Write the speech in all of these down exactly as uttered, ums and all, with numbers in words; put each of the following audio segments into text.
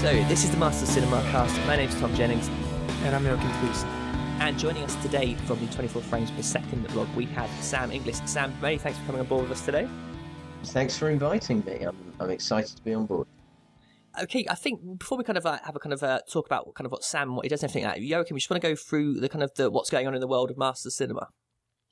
So, this is the Master Cinema Cast. My name's Tom Jennings. And I'm Joachim Threese. And joining us today from the twenty-four frames per second blog, we have Sam Inglis. Sam, many thanks for coming on board with us today. Thanks for inviting me. I'm, I'm excited to be on board. Okay, I think before we kind of uh, have a kind of uh, talk about kind of what Sam, what he does and everything like that, Joachim, we just want to go through the kind of the, what's going on in the world of Master Cinema.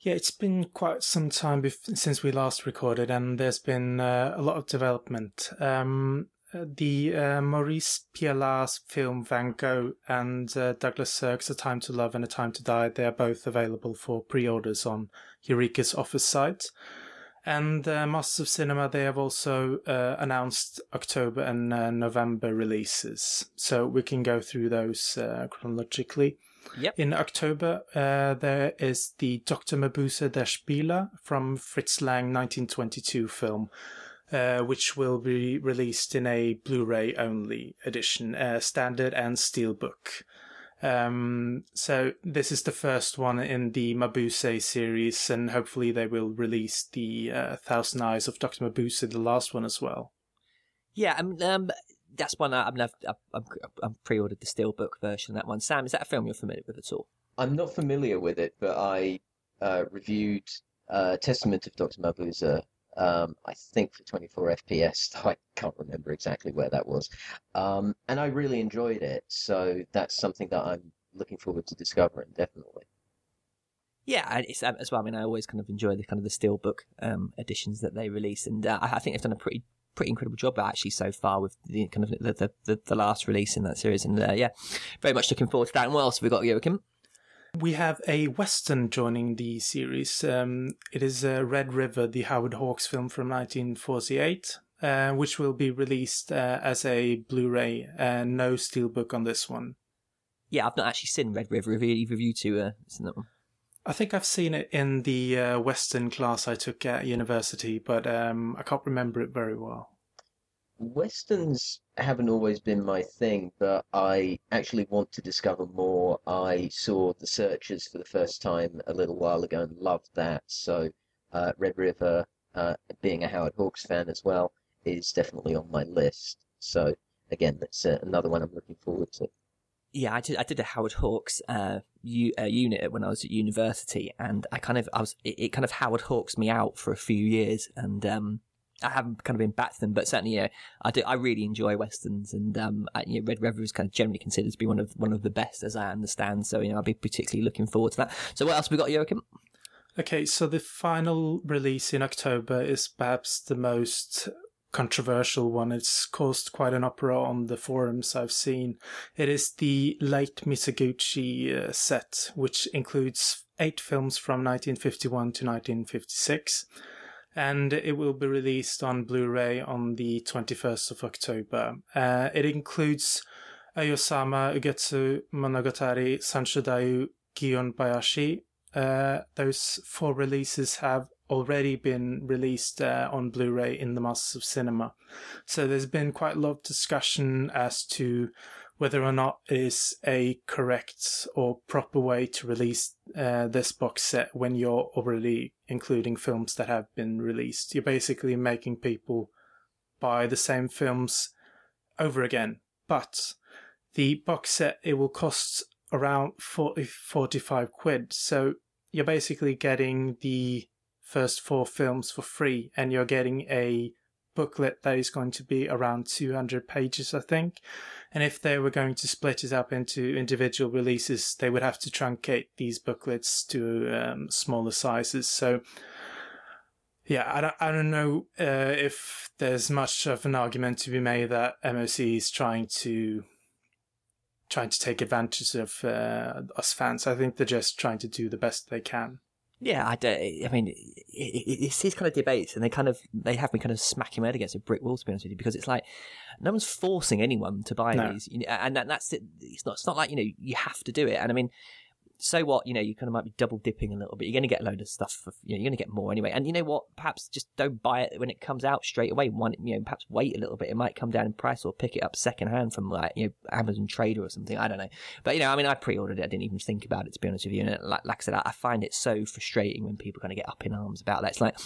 Yeah, it's been quite some time bef- since we last recorded, and there's been uh, a lot of development. Um, the uh, Maurice Pialat's film Van Gogh and uh, Douglas Sirk's A Time to Love and A Time to Die, they are both available for pre-orders on Eureka's office site. And uh, Masters of Cinema, they have also uh, announced October and uh, November releases. So we can go through those uh, chronologically. Yep. In October, uh, there is the Doktor Mabuse der Spieler from Fritz Lang nineteen twenty-two film, uh, which will be released in a Blu-ray only edition, uh, standard and steelbook. Um, so this is the first one in the Mabuse series, and hopefully they will release the uh, Thousand Eyes of Doctor Mabuse, the last one, as well. Yeah, um, um that's one I, I mean, I've I've I've pre-ordered the steelbook version of that one. Sam, is that a film you're familiar with at all? I'm not familiar with it, but I uh, reviewed uh, Testament of Doctor Mabuse. Um, I think for twenty-four F P S, though I can't remember exactly where that was. Um, and I really enjoyed it, so that's something that I'm looking forward to discovering, definitely. Yeah, it's, um, as well, I mean, I always kind of enjoy the kind of the steelbook um, editions that they release, and uh, I think they've done a pretty pretty incredible job actually so far with the kind of the the, the, the last release in that series, and uh, yeah, very much looking forward to that. And what else have we got, Joachim? We have a Western joining the series. Um, it is uh, Red River, the Howard Hawks film from nineteen forty-eight, uh, which will be released uh, as a Blu-ray. Uh, no steelbook on this one. Yeah, I've not actually seen Red River. Have you reviewed to uh, seen that one? I think I've seen it in the uh, Western class I took at university, but um, I can't remember it very well. Westerns haven't always been my thing, but I actually want to discover more. I saw The Searchers for the first time a little while ago and loved that. So uh, Red River, uh, being a Howard Hawks fan as well, is definitely on my list. So again, that's uh, another one I'm looking forward to. Yeah, I did. I did a Howard Hawks uh, u- uh, unit when I was at university, and I kind of, I was, it, it kind of Howard Hawks me out for a few years, and um. I haven't kind of been back to them, but certainly, you know, I do. I really enjoy westerns, and um, I, you know, Red River is kind of generally considered to be one of one of the best, as I understand. So, you know, I'll be particularly looking forward to that. So, what else have we got, Joachim? Okay, so the final release in October is perhaps the most controversial one. It's caused quite an uproar on the forums I've seen. It is the late Mizoguchi uh, set, which includes eight films from nineteen fifty-one to nineteen fifty-six. And it will be released on Blu-ray on the twenty-first of October. Uh, it includes Aoyama Ugetsu Monogatari, Sancho Dayu, Gion Bayashi. Uh, those four releases have already been released uh, on Blu-ray in the Masters of Cinema. So there's been quite a lot of discussion as to whether or not it is a correct or proper way to release uh, this box set when you're already including films that have been released. You're basically making people buy the same films over again. But the box set, it will cost around forty, forty-five quid. So you're basically getting the first four films for free, and you're getting a booklet that is going to be around two hundred pages, I think. And if they were going to split it up into individual releases, they would have to truncate these booklets to um, smaller sizes. So, yeah, I don't, I don't know uh, if there's much of an argument to be made that M O C is trying to trying to take advantage of uh, us fans. I think they're just trying to do the best they can. Yeah, I don't, I mean, it's these kind of debates, and they kind of, they have me kind of smacking my head against a brick wall, to be honest with you, because it's like, no one's forcing anyone to buy no. these, you know, and that, that's it. It's not, it's not like, you know, you have to do it. And I mean, so what, you know, you kind of might be double dipping a little bit. You're going to get a load of stuff for, you know, you're going to get more anyway. And you know what, perhaps just don't buy it when it comes out straight away. One, you know, perhaps wait a little bit. It might come down in price, or pick it up secondhand from, like, you know, Amazon Trader or something. I don't know. But, you know, I mean, I pre-ordered it. I didn't even think about it, to be honest with you. And like, like I said, I, I find it so frustrating when people kind of get up in arms about that. It's like,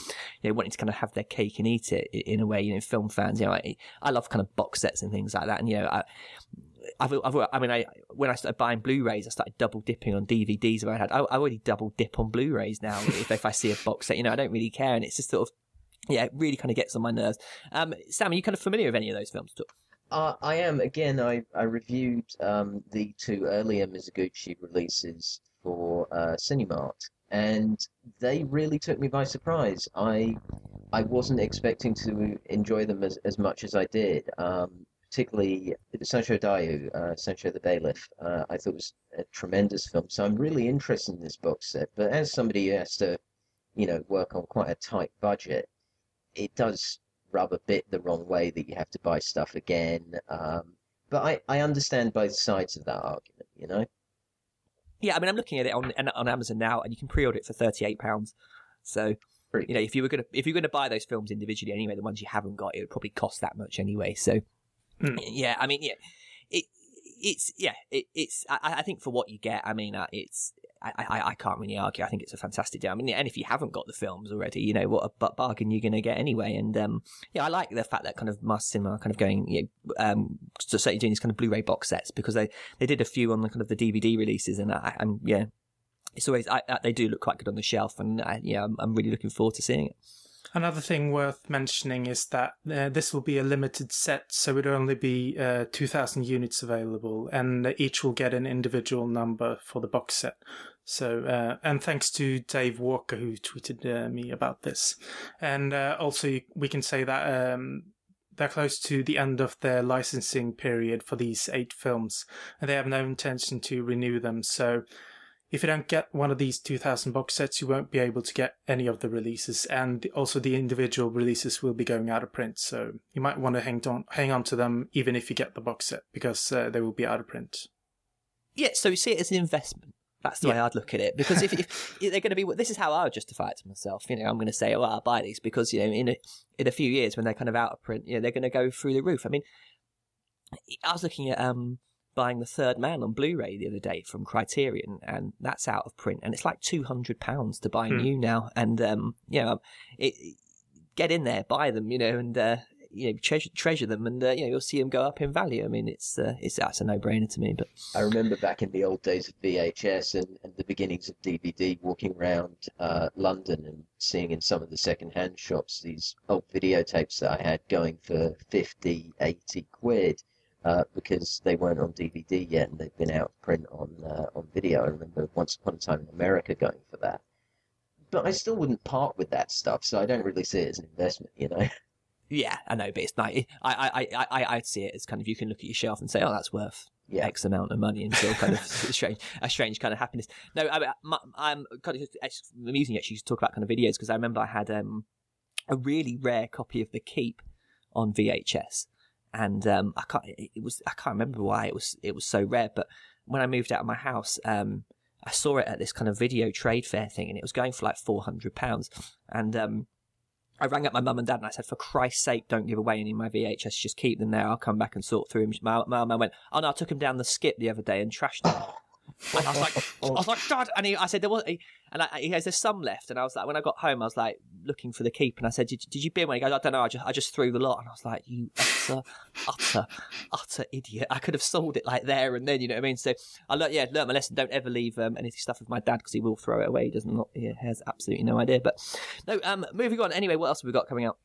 you know, wanting to kind of have their cake and eat it in a way, you know, film fans, you know, I, I love kind of box sets and things like that. And, you know, I, I've, I've, I mean, I, when I started buying Blu-rays, I started double dipping on D V Ds that I had. I, I already double dip on Blu-rays now. if, if I see a box set, you know, I don't really care. And it's just sort of, yeah, it really kind of gets on my nerves. Um, Sam, are you kind of familiar with any of those films at all? Uh, I am. Again, I, I reviewed um, the two earlier Mizoguchi releases for uh, Cinemart, and they really took me by surprise. I I wasn't expecting to enjoy them as, as much as I did. Um, particularly Sancho Dayu, uh, Sancho the Bailiff, uh, I thought was a tremendous film. So I'm really interested in this box set. But as somebody who has to, you know, work on quite a tight budget, it does rub a bit the wrong way that you have to buy stuff again. Um, but I, I understand both sides of that argument, you know? Yeah, I mean, I'm looking at it on on Amazon now, and you can pre-order it for thirty-eight pounds. So... you know, if you were gonna if you're gonna buy those films individually anyway, the ones you haven't got, it would probably cost that much anyway. So, mm. yeah, I mean, yeah, it it's yeah, it, it's. I, I think for what you get, I mean, uh, it's. I, I I can't really argue. I think it's a fantastic deal. I mean, and if you haven't got the films already, you know, what a bargain you're going to get anyway. And um, yeah, I like the fact that kind of Master Cinema are kind of going, you know, um, so certainly doing these kind of Blu-ray box sets, because they they did a few on the kind of the D V D releases, and I and yeah. It's always I, they do look quite good on the shelf, and I, yeah, I'm, I'm really looking forward to seeing it. Another thing worth mentioning is that uh, this will be a limited set, so it'll only be uh, two thousand units available, and each will get an individual number for the box set. So, uh, and thanks to Dave Walker, who tweeted uh, me about this, and uh, also we can say that. Um, They're close to the end of their licensing period for these eight films, and they have no intention to renew them. So. If you don't get one of these two thousand box sets, you won't be able to get any of the releases, and also the individual releases will be going out of print. So you might want to hang on, hang on to them, even if you get the box set, because uh, they will be out of print. Yeah, so you see it as an investment. That's the yeah. way I'd look at it, because if, if they're going to be, this is how I would justify it to myself. You know, I'm going to say, "Oh, I'll buy these," because you know, in a, in a few years when they're kind of out of print, you know, they're going to go through the roof. I mean, I was looking at. Um, buying The Third Man on Blu-ray the other day from Criterion, and that's out of print, and it's like two hundred pounds to buy mm. new now. And um you know, it, it, get in there, buy them, you know, and uh you know, treasure, treasure them, and uh, you know, you'll see them go up in value. I mean, it's uh, it's that's a no-brainer to me. But I remember back in the old days of V H S and, and the beginnings of D V D, walking around uh London and seeing in some of the second-hand shops these old videotapes that I had going for fifty, eighty quid. Uh, because they weren't on D V D yet, and they've been out of print on uh, on video. I remember once upon a time in America going for that. But I still wouldn't part with that stuff, so I don't really see it as an investment, you know? Yeah, I know, but it's like, I, I, I, I, I see it as kind of, you can look at your shelf and say, oh, that's worth yeah. X amount of money, and feel kind of strange, a strange kind of happiness. No, I mean, my, I'm kind of it's amusing actually to talk about kind of videos, because I remember I had um, a really rare copy of The Keep on V H S. And um, I can't. It was I can't remember why it was. It was so rare. But when I moved out of my house, um, I saw it at this kind of video trade fair thing, and it was going for like four hundred pounds. And um, I rang up my mum and dad, and I said, "For Christ's sake, don't give away any of my V H S. Just keep them there. I'll come back and sort through them." My mum went, "Oh no, I took them down the skip the other day and trashed them." And I was like, I was like, God. And he, I said, there was, he, and I, he goes, there's some left. And I was like, when I got home, I was like looking for The Keep. And I said, did, did you bin one? He goes, I don't know. I just, I just threw the lot. And I was like, you utter, utter, utter idiot. I could have sold it like there and then, you know what I mean? So I learned, yeah, learned my lesson. Don't ever leave um, any stuff with my dad, because he will throw it away. He doesn't, he has absolutely no idea. But no, um, moving on. Anyway, what else have we got coming up?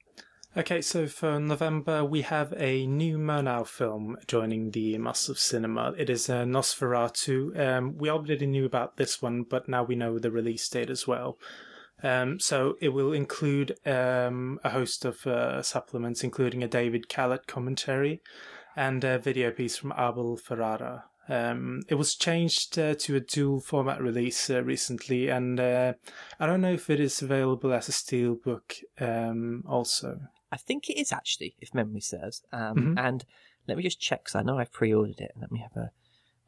Okay, so for November, we have a new Murnau film joining the Masters of Cinema. It is uh, Nosferatu. Um, we already knew about this one, but now we know the release date as well. Um, so it will include um, a host of uh, supplements, including a David Callet commentary and a video piece from Abel Ferrara. Um, it was changed uh, to a dual format release uh, recently, and uh, I don't know if it is available as a steelbook um, also. I think it is, actually, if memory serves. Um, mm-hmm. And let me just check, because I know I pre-ordered it. Let me have a...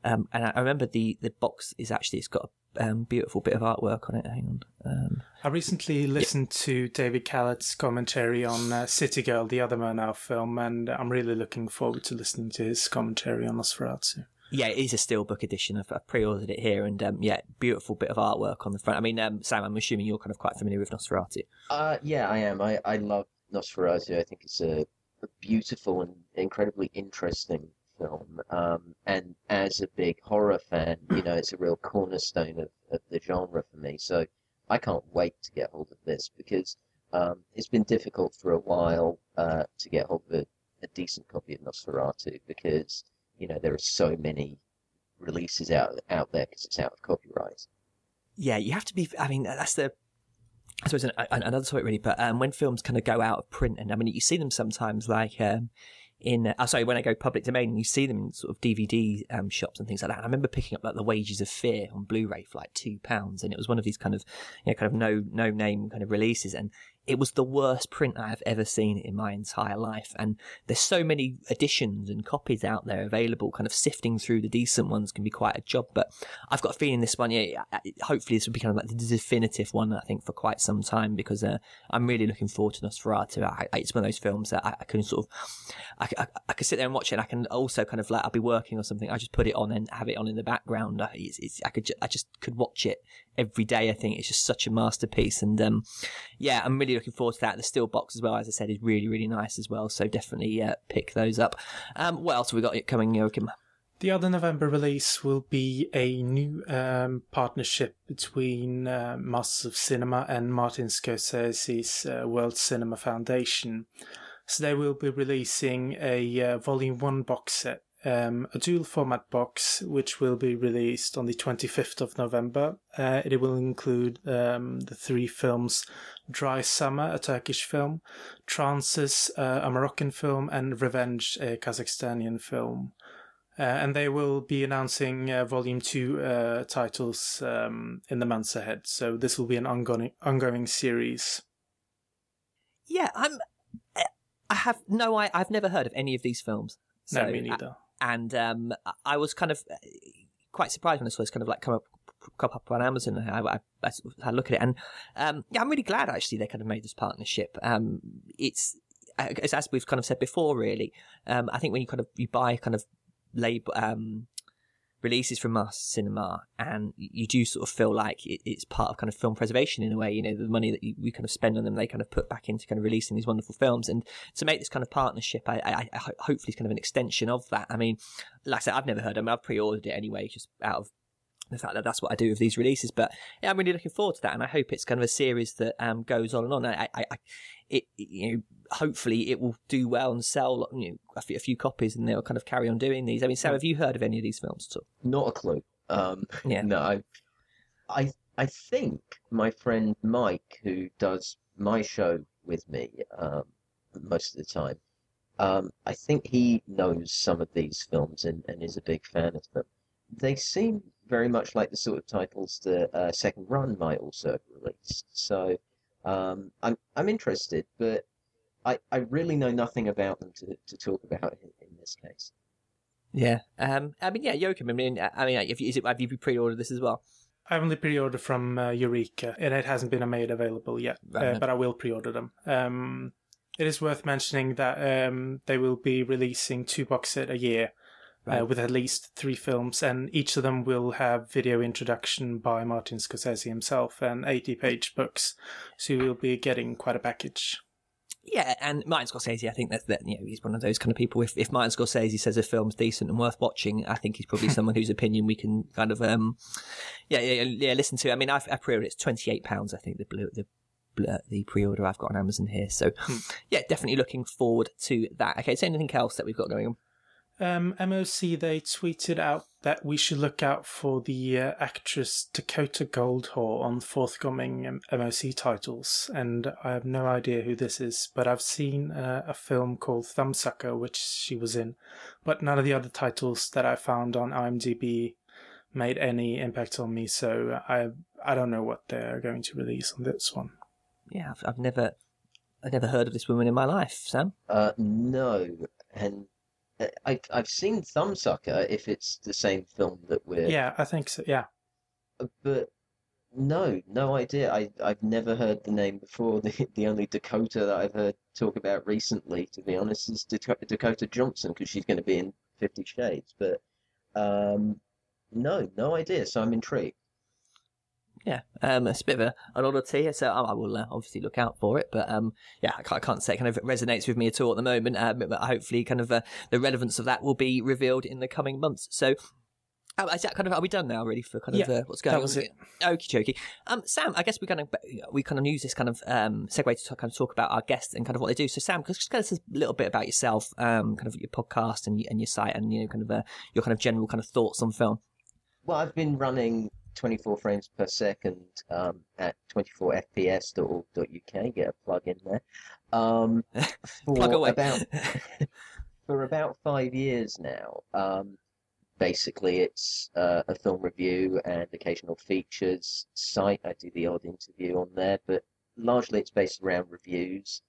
Um, and I remember the, the box is actually, it's got um, beautiful bit of artwork on it. Hang on. Um, I recently listened yeah. to David Callett's commentary on uh, City Girl, the other Murnau film, and I'm really looking forward to listening to his commentary on Nosferatu. Yeah, it is a steelbook edition. I've, I've pre-ordered it here, and um, yeah, beautiful bit of artwork on the front. I mean, um, Sam, I'm assuming you're kind of quite familiar with Nosferatu. Uh, yeah, I am. I, I love Nosferatu. I think it's a, a beautiful and incredibly interesting film. Um, and as a big horror fan, you know, it's a real cornerstone of, of the genre for me. So I can't wait to get hold of this, because um, it's been difficult for a while uh, to get hold of a, a decent copy of Nosferatu, because... you know, there are so many releases out out there because it's out of copyright. Yeah, you have to be... I mean, that's the... I suppose an, an, another topic, really, but um, when films kind of go out of print, and I mean, you see them sometimes, like, um, in... Oh, sorry, when I go public domain, you see them in sort of D V D um, shops and things like that. And I remember picking up, like, The Wages of Fear on Blu-ray for, like, two pounds, and it was one of these kind of, you know, kind of no, no-name kind of releases, and it was the worst print I have ever seen in my entire life. And there's so many editions and copies out there available. Kind of sifting through the decent ones can be quite a job. But I've got a feeling this one, yeah, hopefully this will be kind of like the definitive one, I think, for quite some time, because uh, I'm really looking forward to Nosferatu. I, I, it's one of those films that I, I can sort of, I, I, I can sit there and watch it. And I can also kind of like, I'll be working or something, I just put it on and have it on in the background. I, it's, it's, I could, I just could watch it every day. I think it's just such a masterpiece. And um, yeah, I'm really looking forward to that. The steel box as well, as I said, is really, really nice as well. So definitely uh, pick those up. Um, what else have we got coming, Joachim? The other November release will be a new um, partnership between uh, Masters of Cinema and Martin Scorsese's uh, World Cinema Foundation. So they will be releasing a uh, Volume one box set, um, a dual format box, which will be released on the twenty-fifth of November. Uh, it will include um, the three films Dry Summer, a Turkish film, Trances, uh, a Moroccan film, and Revenge, a Kazakhstanian film. Uh, and they will be announcing uh, Volume two uh, titles um, in the months ahead. So this will be an ongoing ongoing series. Yeah, I'm. I have no. I, I've never heard of any of these films. So, no, me neither. I, and um, I was kind of quite surprised when I saw this kind of like come up, come up on Amazon. I, I, I, I look at it, and um, yeah, I'm really glad actually they kind of made this partnership. Um, it's, it's as we've kind of said before, really. Um, I think when you kind of you buy kind of label um releases from Master Cinema, and you do sort of feel like it's part of kind of film preservation in a way. You know, the money that you, we kind of spend on them, they kind of put back into kind of releasing these wonderful films. And to make this kind of partnership, I, I, I hopefully it's kind of an extension of that. I mean, like I said, I've never heard of them. I've pre-ordered it anyway, just out of the fact that that's what I do with these releases. But yeah, I'm really looking forward to that, and I hope it's kind of a series that um goes on and on. I, I, I it you know, hopefully it will do well and sell, you know, a, few, a few copies, and they'll kind of carry on doing these. I mean, Sam, have you heard of any of these films at all? Not a clue. Um, yeah. No, I, I, I think my friend Mike, who does my show with me um, most of the time, um, I think he knows some of these films and, and is a big fan of them. They seem very much like the sort of titles that uh, Second Run might also have released. So um, I'm I'm interested, but I, I really know nothing about them to, to talk about in, in this case. Yeah. Um, I mean, yeah, Joachim, I mean, I mean, if, is it, have you pre-ordered this as well? I've only pre-ordered from uh, Eureka, and it hasn't been made available yet, right, uh, but I will pre-order them. Um, it is worth mentioning that um, they will be releasing two box set a year, right, uh, with at least three films, and each of them will have video introduction by Martin Scorsese himself and eighty-page books, so you'll be getting quite a package. Yeah, and Martin Scorsese, I think that, that you know, he's one of those kind of people. If, if Martin Scorsese says a film's decent and worth watching, I think he's probably someone whose opinion we can kind of, um, yeah, yeah, yeah, listen to. I mean, I've, I've pre-ordered it's twenty-eight pounds, I think, the blue, the the pre-order I've got on Amazon here. So, yeah, definitely looking forward to that. Okay, is there anything else that we've got going on? Um, M O C, they tweeted out that we should look out for the uh, actress Dakota Goldhaw on forthcoming um, M O C titles, and I have no idea who this is, but I've seen uh, a film called Thumbsucker, which she was in, but none of the other titles that I found on IMDb made any impact on me, so I I don't know what they're going to release on this one. Yeah, I've, I've never I've never heard of this woman in my life, Sam. Uh, no, and... I, I've seen Thumbsucker, if it's the same film that we're... Yeah, I think so, yeah. but no, no idea. I, I've never heard the name before. The, the only Dakota that I've heard talk about recently, to be honest, is Dakota, Dakota Johnson, because she's going to be in Fifty Shades. But um, no, no idea, so I'm intrigued. Yeah, um, it's a bit of a, an oddity here, so I will uh, obviously look out for it. But um, yeah, I can't, I can't say it kind of resonates with me at all at the moment. Um, but hopefully, kind of uh, the relevance of that will be revealed in the coming months. So, oh, is that kind of are we done now? Really, for kind yeah, of uh, what's going that on? Was it. Okie dokie. Um, Sam, I guess we kind of we kind of use this kind of um, segue to kind of talk about our guests and kind of what they do. So, Sam, just tell us a little bit about yourself, um, kind of your podcast and and your site, and you know, kind of uh, your kind of general kind of thoughts on film. Well, I've been running twenty-four frames per second um, at twenty-four f p s dot org dot u k. Get a plug in there. Um, for plug away. About, for about five years now, um, basically it's uh, a film review and occasional features site. I do the odd interview on there, but largely it's based around reviews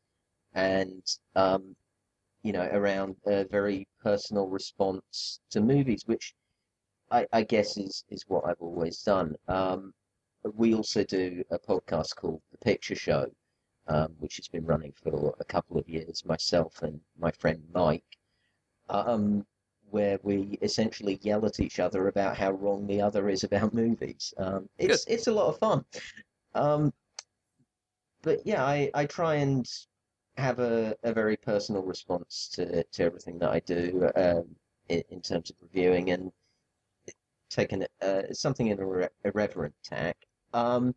and, um, you know, around a very personal response to movies, which I, I guess is, is what I've always done. Um, we also do a podcast called The Picture Show, um, which has been running for a couple of years, myself and my friend Mike, um, where we essentially yell at each other about how wrong the other is about movies. Um, it's Good. It's a lot of fun. Um, but yeah, I, I try and have a, a very personal response to, to everything that I do um, in, in terms of reviewing and taken uh, something in an irreverent tack. Um,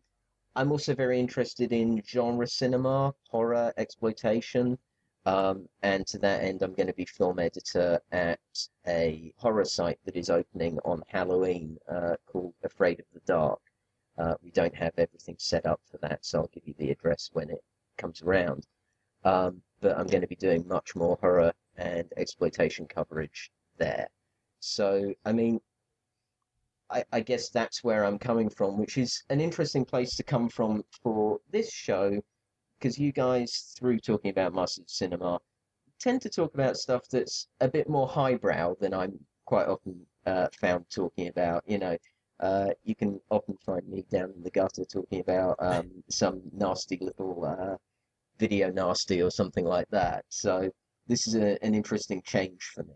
I'm also very interested in genre cinema, horror, exploitation, um, and to that end I'm going to be film editor at a horror site that is opening on Halloween uh, called Afraid of the Dark. Uh, we don't have everything set up for that, so I'll give you the address when it comes around. Um, but I'm going to be doing much more horror and exploitation coverage there. So, I mean, I, I guess that's where I'm coming from, which is an interesting place to come from for this show, because you guys, through talking about Master Cinema, tend to talk about stuff that's a bit more highbrow than I'm quite often uh, found talking about. You know, uh, you can often find me down in the gutter talking about um, some nasty little uh, video nasty or something like that. So this is a, an interesting change for me.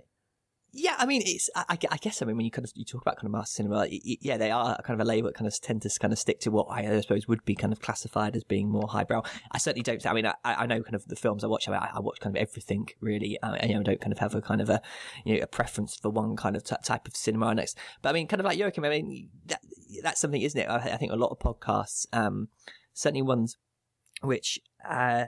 Yeah, I mean, it's. I, I guess. I mean, when you kind of you talk about kind of Master Cinema, yeah, they are kind of a label that kind of tend to kind of stick to what I, I suppose would be kind of classified as being more highbrow. I certainly don't. I mean, I, I know kind of the films I watch. I, mean, I watch kind of everything really. I, I don't kind of have a kind of a you know a preference for one kind of t- type of cinema or next. But I mean, kind of like Joachim. I mean, that, that's something, isn't it? I, I think a lot of podcasts, um, certainly ones which. Uh,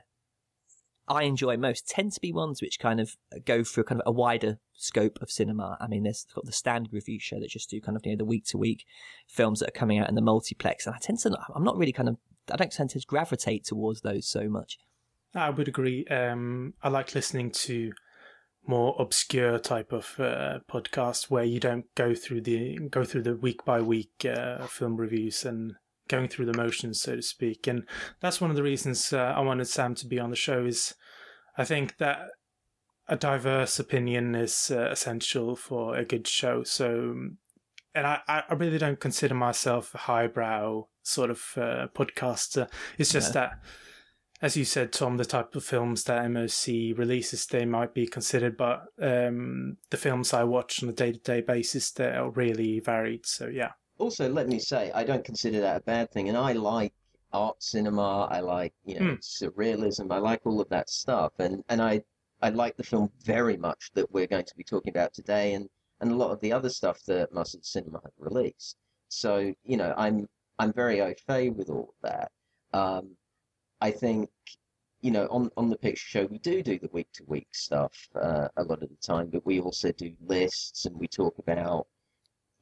I enjoy most tend to be ones which kind of go for kind of a wider scope of cinema. I mean, there's got the Standard Review Show that just do kind of, you know, the week to week films that are coming out in the multiplex. And I tend to, I'm not really kind of, I don't tend to gravitate towards those so much. I would agree. Um, I like listening to more obscure type of uh, podcasts where you don't go through the, go through the week by week uh, film reviews and going through the motions, so to speak. And that's one of the reasons uh, I wanted Sam to be on the show, is I think that a diverse opinion is uh, essential for a good show. So, and I, I really don't consider myself a highbrow sort of uh, podcaster. It's just yeah. that, as you said, Tom, the type of films that M O C releases, they might be considered, but um, the films I watch on a day-to-day basis, they're really varied. So, yeah. Also, let me say, I don't consider that a bad thing, and I like art cinema, I like, you know, mm. surrealism, I like all of that stuff, and, and I, I like the film very much that we're going to be talking about today, and, and a lot of the other stuff that Mustard Cinema have released. So, you know, I'm I'm very au fait with all of that. Um, I think, you know, on, on the Picture Show, we do do the week-to-week stuff uh, a lot of the time, but we also do lists, and we talk about,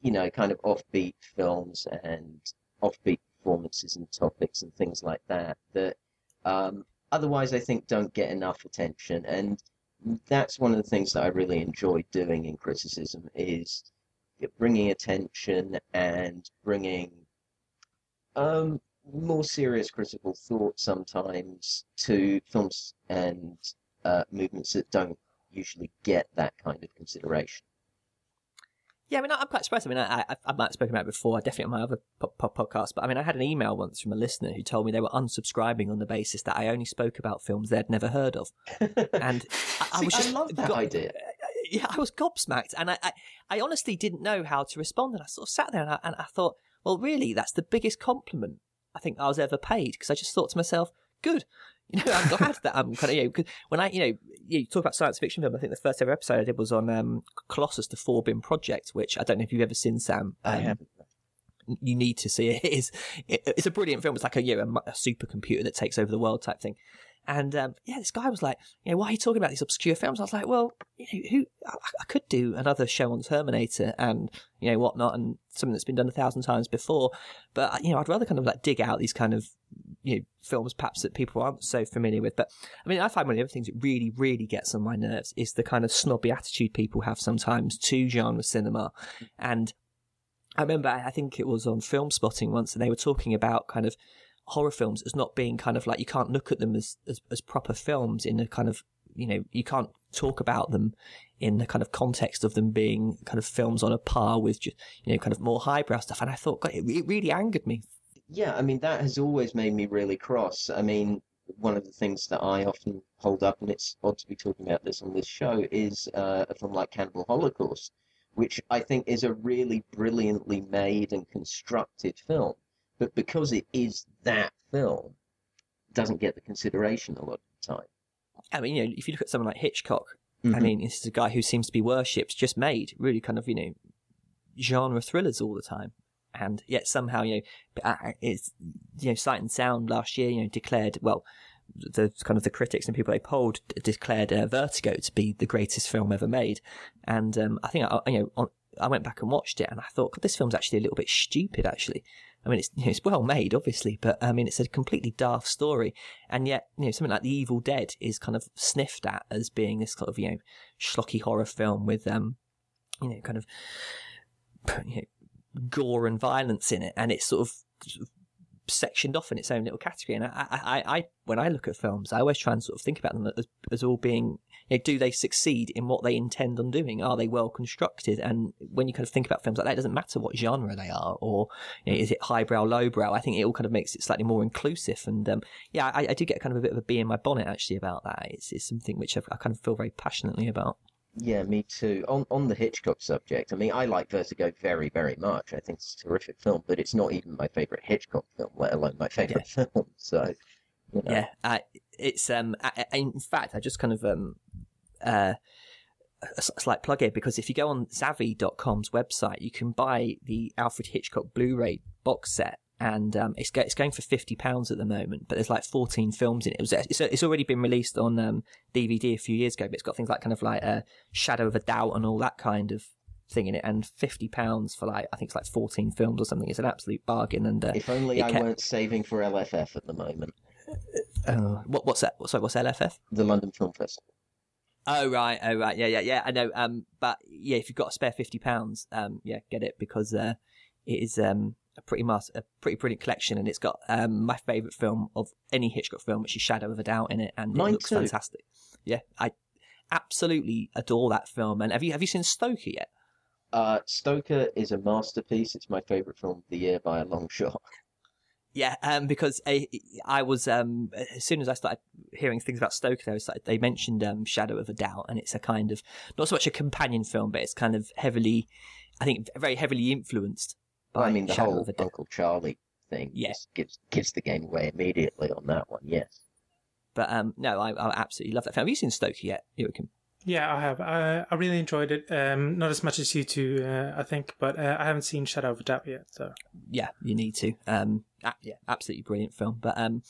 you know, kind of offbeat films and offbeat performances and topics and things like that, that um, otherwise I think don't get enough attention. And that's one of the things that I really enjoy doing in criticism, is bringing attention and bringing um, more serious critical thought sometimes to films and uh, movements that don't usually get that kind of consideration. Yeah, I mean, I'm quite surprised. I mean, I, I, I might have spoken about it before, definitely on my other po- po- podcast, but I mean, I had an email once from a listener who told me they were unsubscribing on the basis that I only spoke about films they'd never heard of. And I, I was See, just... I love that go- idea. Yeah, I was gobsmacked. And I, I, I honestly didn't know how to respond. And I sort of sat there and I, and I thought, well, really, that's the biggest compliment I think I was ever paid, because I just thought to myself, good. You know, I'm glad that I'm kind of, you know, because when I, you know, you talk about science fiction film, I think the first ever episode I did was on um, Colossus, the four-bin project, which I don't know if you've ever seen, Sam. I um, haven't. You need to see it. It is, it, it's a brilliant film. It's like a, you know, a, a supercomputer that takes over the world type thing. And um, yeah, this guy was like, you know, why are you talking about these obscure films? I was like, well, you know, who, I, I could do another show on Terminator and, you know, whatnot, and something that's been done a thousand times before. But, you know, I'd rather kind of like dig out these kind of, you know, films perhaps that people aren't so familiar with. But I mean, I find one of the other things that really, really gets on my nerves is the kind of snobby attitude people have sometimes to genre cinema. And I remember, I think it was on Film Spotting once, and they were talking about kind of horror films as not being kind of like, you can't look at them as, as, as proper films in a kind of, you know, you can't talk about them in the kind of context of them being kind of films on a par with, just, you know, kind of more highbrow stuff. And I thought, God, it, it really angered me. Yeah, I mean, that has always made me really cross. I mean, one of the things that I often hold up, and it's odd to be talking about this on this show, is uh, a film like Cannibal Holocaust, which I think is a really brilliantly made and constructed film. But because it is that film, it doesn't get the consideration a lot of the time. I mean, you know, if you look at someone like Hitchcock, mm-hmm. I mean, this is a guy who seems to be worshipped, just made really kind of, you know, genre thrillers all the time. And yet somehow, you know, it's, you know, Sight and Sound last year, you know, declared, well, the kind of the critics and people they polled declared uh, Vertigo to be the greatest film ever made. And um, I think, I, you know, on, I went back and watched it and I thought, God, this film's actually a little bit stupid, actually. I mean, it's, you know, it's well made, obviously, but I mean, it's a completely daft story. And yet, you know, something like The Evil Dead is kind of sniffed at as being this kind of, you know, schlocky horror film with, um, you know, kind of, you know, gore and violence in it. And it's sort of, sort of sectioned off in its own little category. And I, I, I, when I look at films, I always try and sort of think about them as, as all being, you know, do they succeed in what they intend on doing? Are they well constructed? And when you kind of think about films like that, it doesn't matter what genre they are, or, you know, is it highbrow, lowbrow? I think it all kind of makes it slightly more inclusive. And um, yeah, I, I do get kind of a bit of a bee in my bonnet actually about that. It's, it's something which I've, I kind of feel very passionately about. Yeah, me too. On on the Hitchcock subject, I mean, I like Vertigo very, very much. I think it's a terrific film, but it's not even my favourite Hitchcock film, let alone my favourite yeah. film. So, you know. Yeah, uh, it's um. I, I, in fact, I just kind of um, uh, a slight plug here, because if you go on Zavvi dot com's website, you can buy the Alfred Hitchcock Blu-ray box set. And um, it's go- it's going for fifty pounds at the moment, but there's like fourteen films in it. It was, it's it's already been released on um, D V D a few years ago, but it's got things like kind of like a Shadow of a Doubt and all that kind of thing in it. And fifty pounds for like, I think it's like fourteen films or something. It's an absolute bargain. And uh, if only I kept... weren't saving for L F F at the moment. Uh, what what's that? Sorry, what's L F F? The London Film Fest. Oh right, oh right, yeah, yeah, yeah. I know. Um, but yeah, if you've got a spare fifty pounds, um, yeah, get it, because uh, it is um. A pretty mass, a pretty brilliant collection, and it's got um, my favourite film of any Hitchcock film, which is Shadow of a Doubt, in it, and Mine it looks too. fantastic. Yeah, I absolutely adore that film. And have you have you seen Stoker yet? Uh, Stoker is a masterpiece. It's my favourite film of the year by a long shot. Yeah, um, because I, I was um, as soon as I started hearing things about Stoker, they, was like, they mentioned um, Shadow of a Doubt, and it's a kind of not so much a companion film, but it's kind of heavily, I think, very heavily influenced. I mean, the Shadow whole Uncle Charlie thing yeah. just gives gives the game away immediately on that one, yes. But um, no, I, I absolutely love that film. Have you seen Stoker yet, Joachim? Yeah, I have. I, I really enjoyed it. Um, not as much as you two, uh, I think, but uh, I haven't seen Shadow of a Doubt yet. So yeah, you need to. Um, ah, yeah, absolutely brilliant film. But um,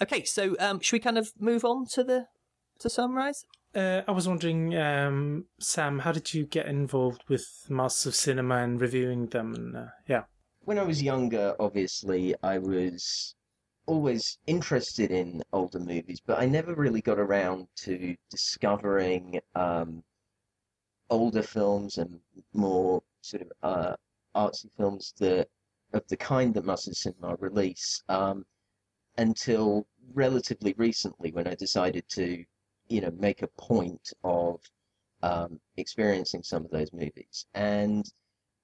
okay, so um, should we kind of move on to the to Sunrise? Uh, I was wondering, um, Sam, how did you get involved with Masters of Cinema and reviewing them? And, uh, yeah, when I was younger, obviously, I was always interested in older movies, but I never really got around to discovering um, older films and more sort of uh, artsy films that of the kind that Masters of Cinema release um, until relatively recently, when I decided to, you know, make a point of um, experiencing some of those movies. And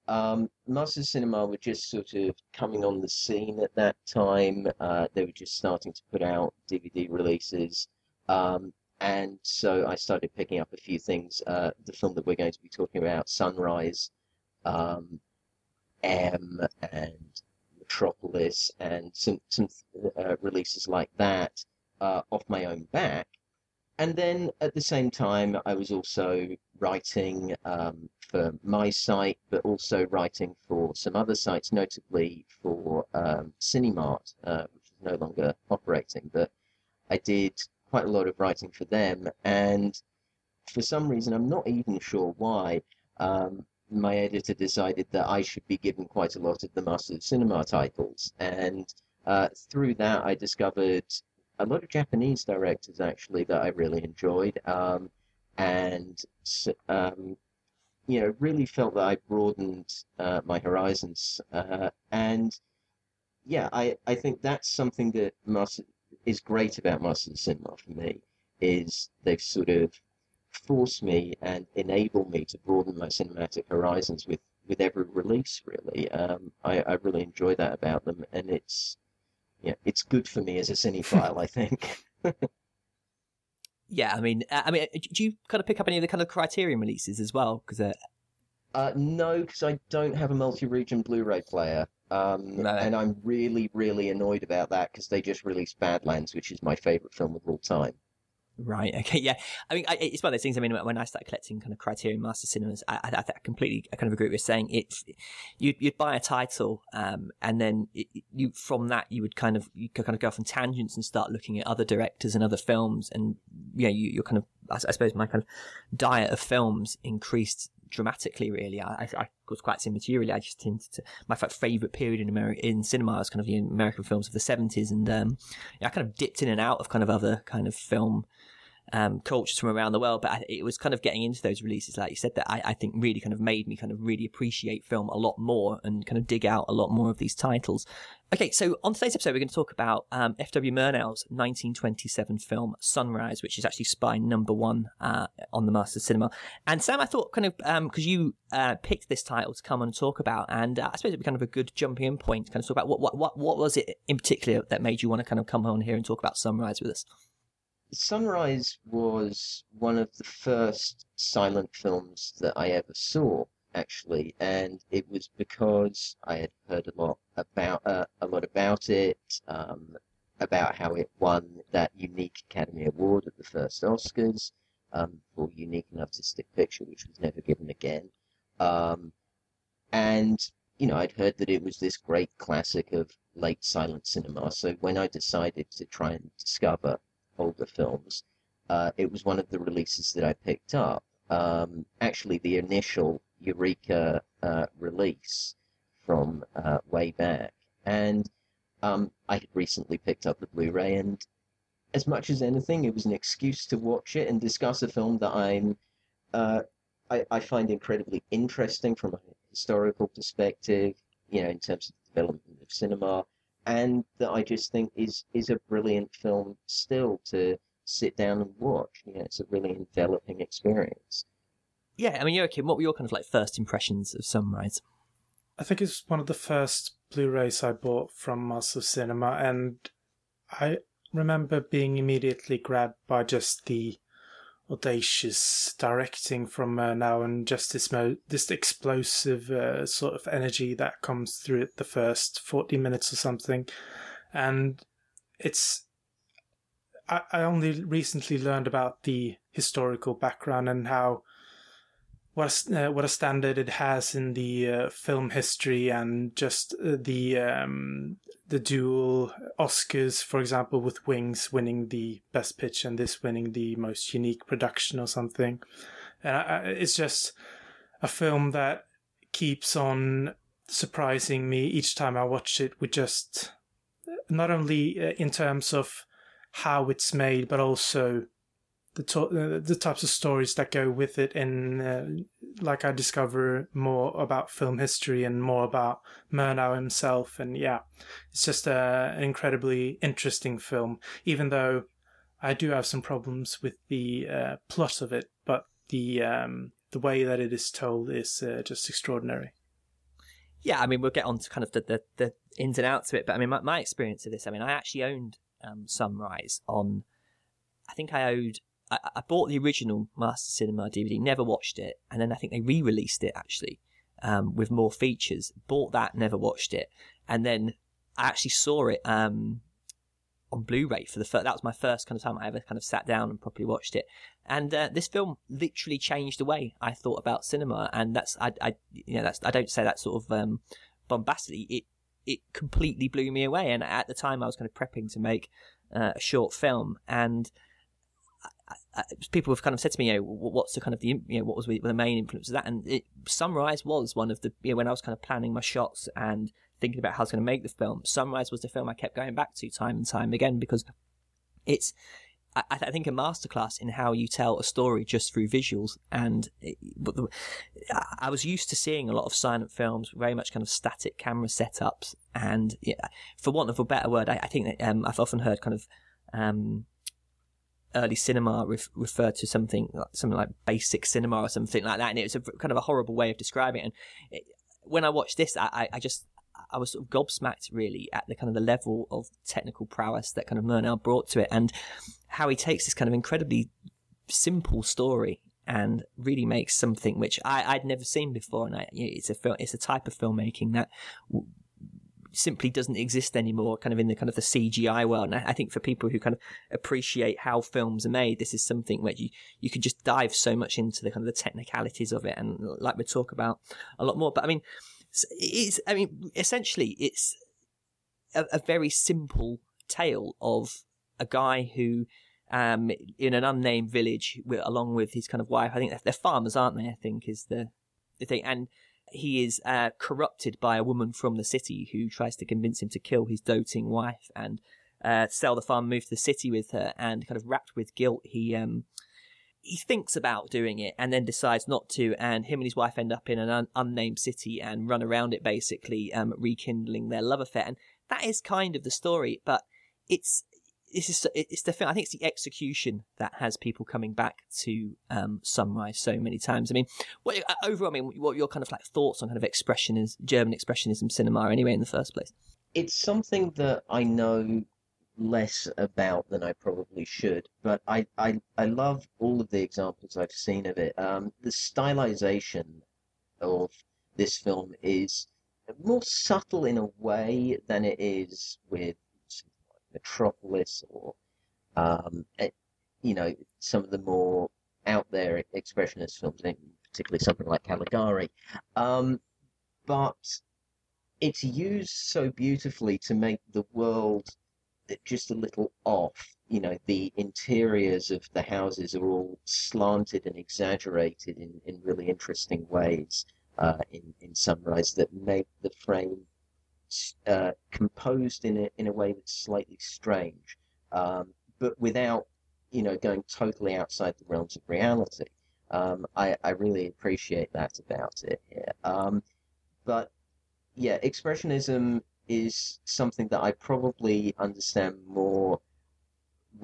um, Master Cinema were just sort of coming on the scene at that time. Uh, they were just starting to put out D V D releases. Um, and so I started picking up a few things. Uh, the film that we're going to be talking about, Sunrise, um, M, and Metropolis, and some, some uh, releases like that uh, off my own back. And then at the same time, I was also writing um, for my site, but also writing for some other sites, notably for um, Cinemart, uh, which is no longer operating. But I did quite a lot of writing for them. And for some reason, I'm not even sure why, um, my editor decided that I should be given quite a lot of the Master of Cinema titles. And uh, through that, I discovered a lot of Japanese directors, actually, that I really enjoyed, um, and, um, you know, really felt that I broadened uh, my horizons. Uh, and, yeah, I, I think that's something that Master, is great about Master Cinema for me, is they've sort of forced me and enabled me to broaden my cinematic horizons with, with every release, really. Um, I, I really enjoy that about them, and it's... Yeah, it's good for me as a cinephile, I think. yeah, I mean, I mean, do you kind of pick up any of the kind of Criterion releases as well? Because uh... uh, no, because I don't have a multi-region Blu-ray player, um, no. and I'm really, really annoyed about that because they just released Badlands, which is my favourite film of all time. Right. Okay. Yeah. I mean, I, it's one of those things. I mean, when I started collecting kind of Criterion Master Cinemas, I, I, I completely, I kind of agree with you saying it. You'd, you'd buy a title, um, and then it, you from that you would kind of you could kind of go off on tangents and start looking at other directors and other films, and yeah, you know, you, you're kind of I, I suppose my kind of diet of films increased dramatically. Really, I, I was quite similar to you. Really, I just tended to my favorite period in America in cinema was kind of the American films of the seventies, and um, I kind of dipped in and out of kind of other kind of film. Um, cultures from around the world, but I, it was kind of getting into those releases, like you said, that I, I think really kind of made me kind of really appreciate film a lot more and kind of dig out a lot more of these titles. Okay, so on today's episode, we're going to talk about um, F W. Murnau's nineteen twenty-seven film Sunrise, which is actually spy number one uh, on the Master Cinema. And Sam, I thought kind of because um, you uh, picked this title to come and talk about, and uh, I suppose it'd be kind of a good jumping in point to kind of talk about what what what, what was it in particular that made you want to kind of come on here and talk about Sunrise with us. Sunrise was one of the first silent films that I ever saw, actually, and it was because I had heard a lot about uh, a lot about it, um, about how it won that unique Academy Award at the first Oscars um, for Unique and Artistic Picture, which was never given again. Um, and you know, I'd heard that it was this great classic of late silent cinema. So when I decided to try and discover older films, uh, it was one of the releases that I picked up. Um, actually, the initial Eureka uh, release from uh, way back. And um, I had recently picked up the Blu-ray, and as much as anything, it was an excuse to watch it and discuss a film that I'm, uh, I, I find incredibly interesting from a historical perspective, you know, in terms of the development of cinema, and that I just think is is a brilliant film still to sit down and watch. You know, it's a really enveloping experience. Yeah, I mean, Joachim, what were your kind of like first impressions of Sunrise? I think it's one of the first Blu-rays I bought from Master Cinema, and I remember being immediately grabbed by just the audacious directing from Murnau and just this, mo- this explosive uh, sort of energy that comes through at the first forty minutes or something. And it's... I, I only recently learned about the historical background and how... What a, uh, what a standard it has in the uh, film history, and just uh, the um, the dual Oscars, for example, with Wings winning the Best Picture and this winning the most unique production or something. And I, I, it's just a film that keeps on surprising me each time I watch it, with just not only uh, in terms of how it's made, but also the to- the types of stories that go with it, and uh, like I discover more about film history and more about Murnau himself, and yeah, it's just a, an incredibly interesting film, even though I do have some problems with the uh, plot of it, but the um, the way that it is told is uh, just extraordinary. Yeah, I mean, we'll get on to kind of the, the, the ins and outs of it, but I mean, my, my experience of this, I mean, I actually owned um, Sunrise on, I think I owed, I, I bought the original Master Cinema D V D, never watched it, and then I think they re-released it, actually, um, with more features. Bought that, never watched it, and then I actually saw it um, on Blu-ray for the first, that was my first kind of time I ever kind of sat down and properly watched it. And uh, this film literally changed the way I thought about cinema, and that's I, I you know that's I don't say that sort of um, bombastically. It it completely blew me away, and at the time I was kind of prepping to make uh, a short film, and I, I, people have kind of said to me, you know, what's the kind of the you know what was the main influence of that? And it, Sunrise was one of the you know when I was kind of planning my shots and thinking about how I was going to make the film. Sunrise was the film I kept going back to time and time again because it's. I, I think a masterclass in how you tell a story just through visuals. And it, but the, I was used to seeing a lot of silent films, very much kind of static camera setups. And yeah, for want of a better word, I, I think that, um, I've often heard kind of um, early cinema ref, referred to something something like basic cinema or something like that. And it was a, kind of a horrible way of describing it. And it, when I watched this, I, I just... I was sort of gobsmacked really at the kind of the level of technical prowess that kind of Murnau brought to it, and how he takes this kind of incredibly simple story and really makes something which I, I'd never seen before. And I, it's a film, it's a type of filmmaking that w- simply doesn't exist anymore kind of in the kind of the C G I world. And I, I think for people who kind of appreciate how films are made, this is something where you, you can just dive so much into the kind of the technicalities of it. And like we talk about a lot more, but I mean, It's, I mean, essentially, it's a, a very simple tale of a guy who, um, in an unnamed village, with, along with his kind of wife, I think they're farmers, aren't they? I think is the, the thing. And he is uh, corrupted by a woman from the city who tries to convince him to kill his doting wife and uh, sell the farm, move to the city with her, and kind of wrapped with guilt, he... Um, He thinks about doing it and then decides not to, and him and his wife end up in an un- unnamed city and run around it, basically um, rekindling their love affair. And that is kind of the story, but it's it's just, it's the film. I think it's the execution that has people coming back to um, Sunrise so many times. I mean, what, overall, I mean, what are your kind of like thoughts on kind of expressionism, German expressionism cinema, anyway, in the first place? It's something that I know less about than I probably should, but I, I I love all of the examples I've seen of it. Um, the stylization of this film is more subtle in a way than it is with something like Metropolis or um, you know some of the more out there expressionist films, particularly something like Caligari. Um, but it's used so beautifully to make the world just a little off. You know, the interiors of the houses are all slanted and exaggerated in, in really interesting ways uh, in, in Sunrise that make the frame uh, composed in a, in a way that's slightly strange, um, but without, you know, going totally outside the realms of reality. Um, I, I really appreciate that about it here. Um, but, yeah, Expressionism is something that I probably understand more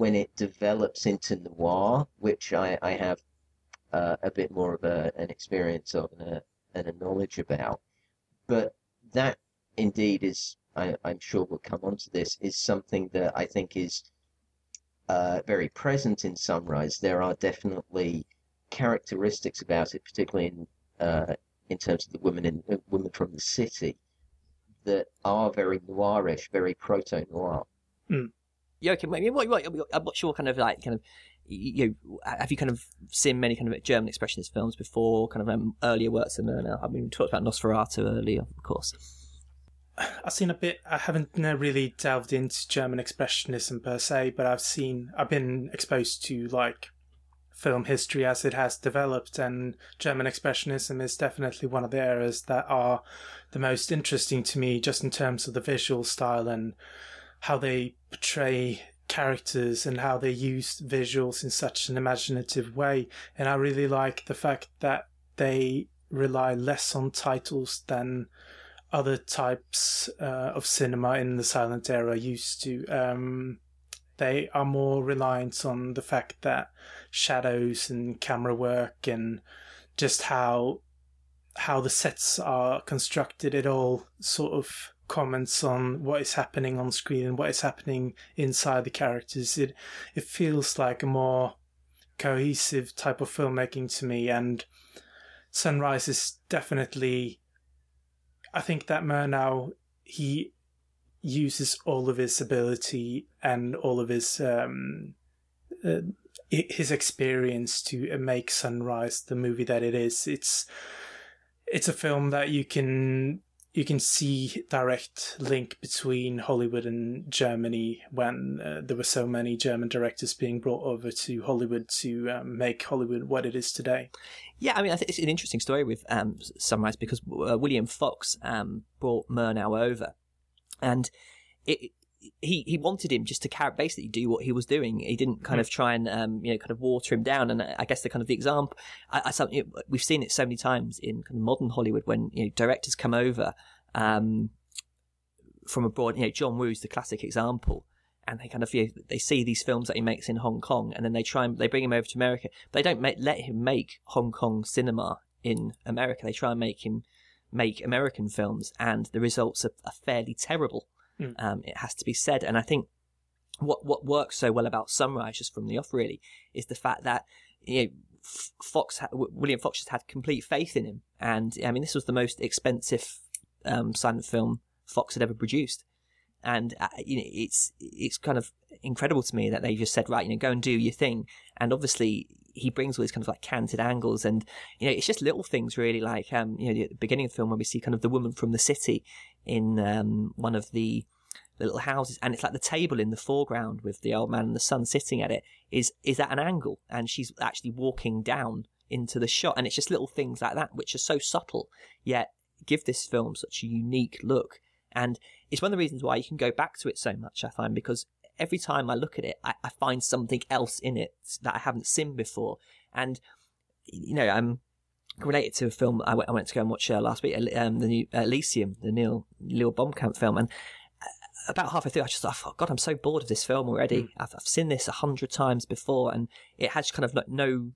when it develops into noir, which I, I have uh, a bit more of a, an experience of and a, and a knowledge about. But that indeed is, I, I'm sure we'll come on to this, is something that I think is uh, very present in Sunrise. There are definitely characteristics about it, particularly in uh, in terms of the woman, in, uh, woman from the city, that are very noirish, very proto-noir. Mm. Joachim, I mean, what, what, what's your kind of like, kind of, you know, have you kind of seen many kind of German expressionist films before, kind of um, earlier works of Murnau? I mean, we talked about Nosferatu earlier, of course. I've seen a bit, I haven't really delved into German expressionism per se, but I've seen, I've been exposed to like film history as it has developed, and German expressionism is definitely one of the eras that are the most interesting to me, just in terms of the visual style and how they portray characters and how they use visuals in such an imaginative way. And I really like the fact that they rely less on titles than other types uh, of cinema in the silent era used to. Um, They are more reliant on the fact that shadows and camera work and just how how the sets are constructed, it all sort of comments on what is happening on screen and what is happening inside the characters. It it feels like a more cohesive type of filmmaking to me, and Sunrise is definitely, I think that Murnau, he uses all of his ability and all of his um, uh, his experience to make Sunrise the movie that it is. It's it's a film that you can you can see direct link between Hollywood and Germany when uh, there were so many German directors being brought over to Hollywood to um, make Hollywood what it is today. Yeah, I mean, I think it's an interesting story with um, Sunrise because uh, William Fox um, brought Murnau over. And it, he he wanted him just to basically do what he was doing. He didn't kind mm. of try and um, you know kind of water him down. And I guess the kind of the example, I, I, you know, we've seen it so many times in kind of modern Hollywood when you know directors come over um, from abroad. You know, John Woo's the classic example. And they kind of you know, they see these films that he makes in Hong Kong, and then they try and they bring him over to America. But they don't make, let him make Hong Kong cinema in America. They try and make him. make American films, and the results are, are fairly terrible. Mm. Um, it has to be said. And I think what what works so well about Sunrise, just from the off, really, is the fact that you know Fox, ha- William Fox, just had complete faith in him. And I mean, this was the most expensive um, silent film Fox had ever produced. And uh, you know, it's it's kind of incredible to me that they just said, right, you know, go and do your thing. And obviously, he brings all these kind of like canted angles, and you know, it's just little things really, like um, you know, at the beginning of the film when we see kind of the woman from the city in um, one of the little houses, and it's like the table in the foreground with the old man and the son sitting at it is is at an angle, and she's actually walking down into the shot, and it's just little things like that which are so subtle yet give this film such a unique look. And it's one of the reasons why you can go back to it so much, I find, because every time I look at it, I, I find something else in it that I haven't seen before. And, you know, I'm related to a film I went, I went to go and watch uh, last week, um, the new Elysium, the Neil, Neil Blomkamp film. And about halfway through, I just thought, oh, God, I'm so bored of this film already. Mm. I've, I've seen this a hundred times before, and it has kind of like no...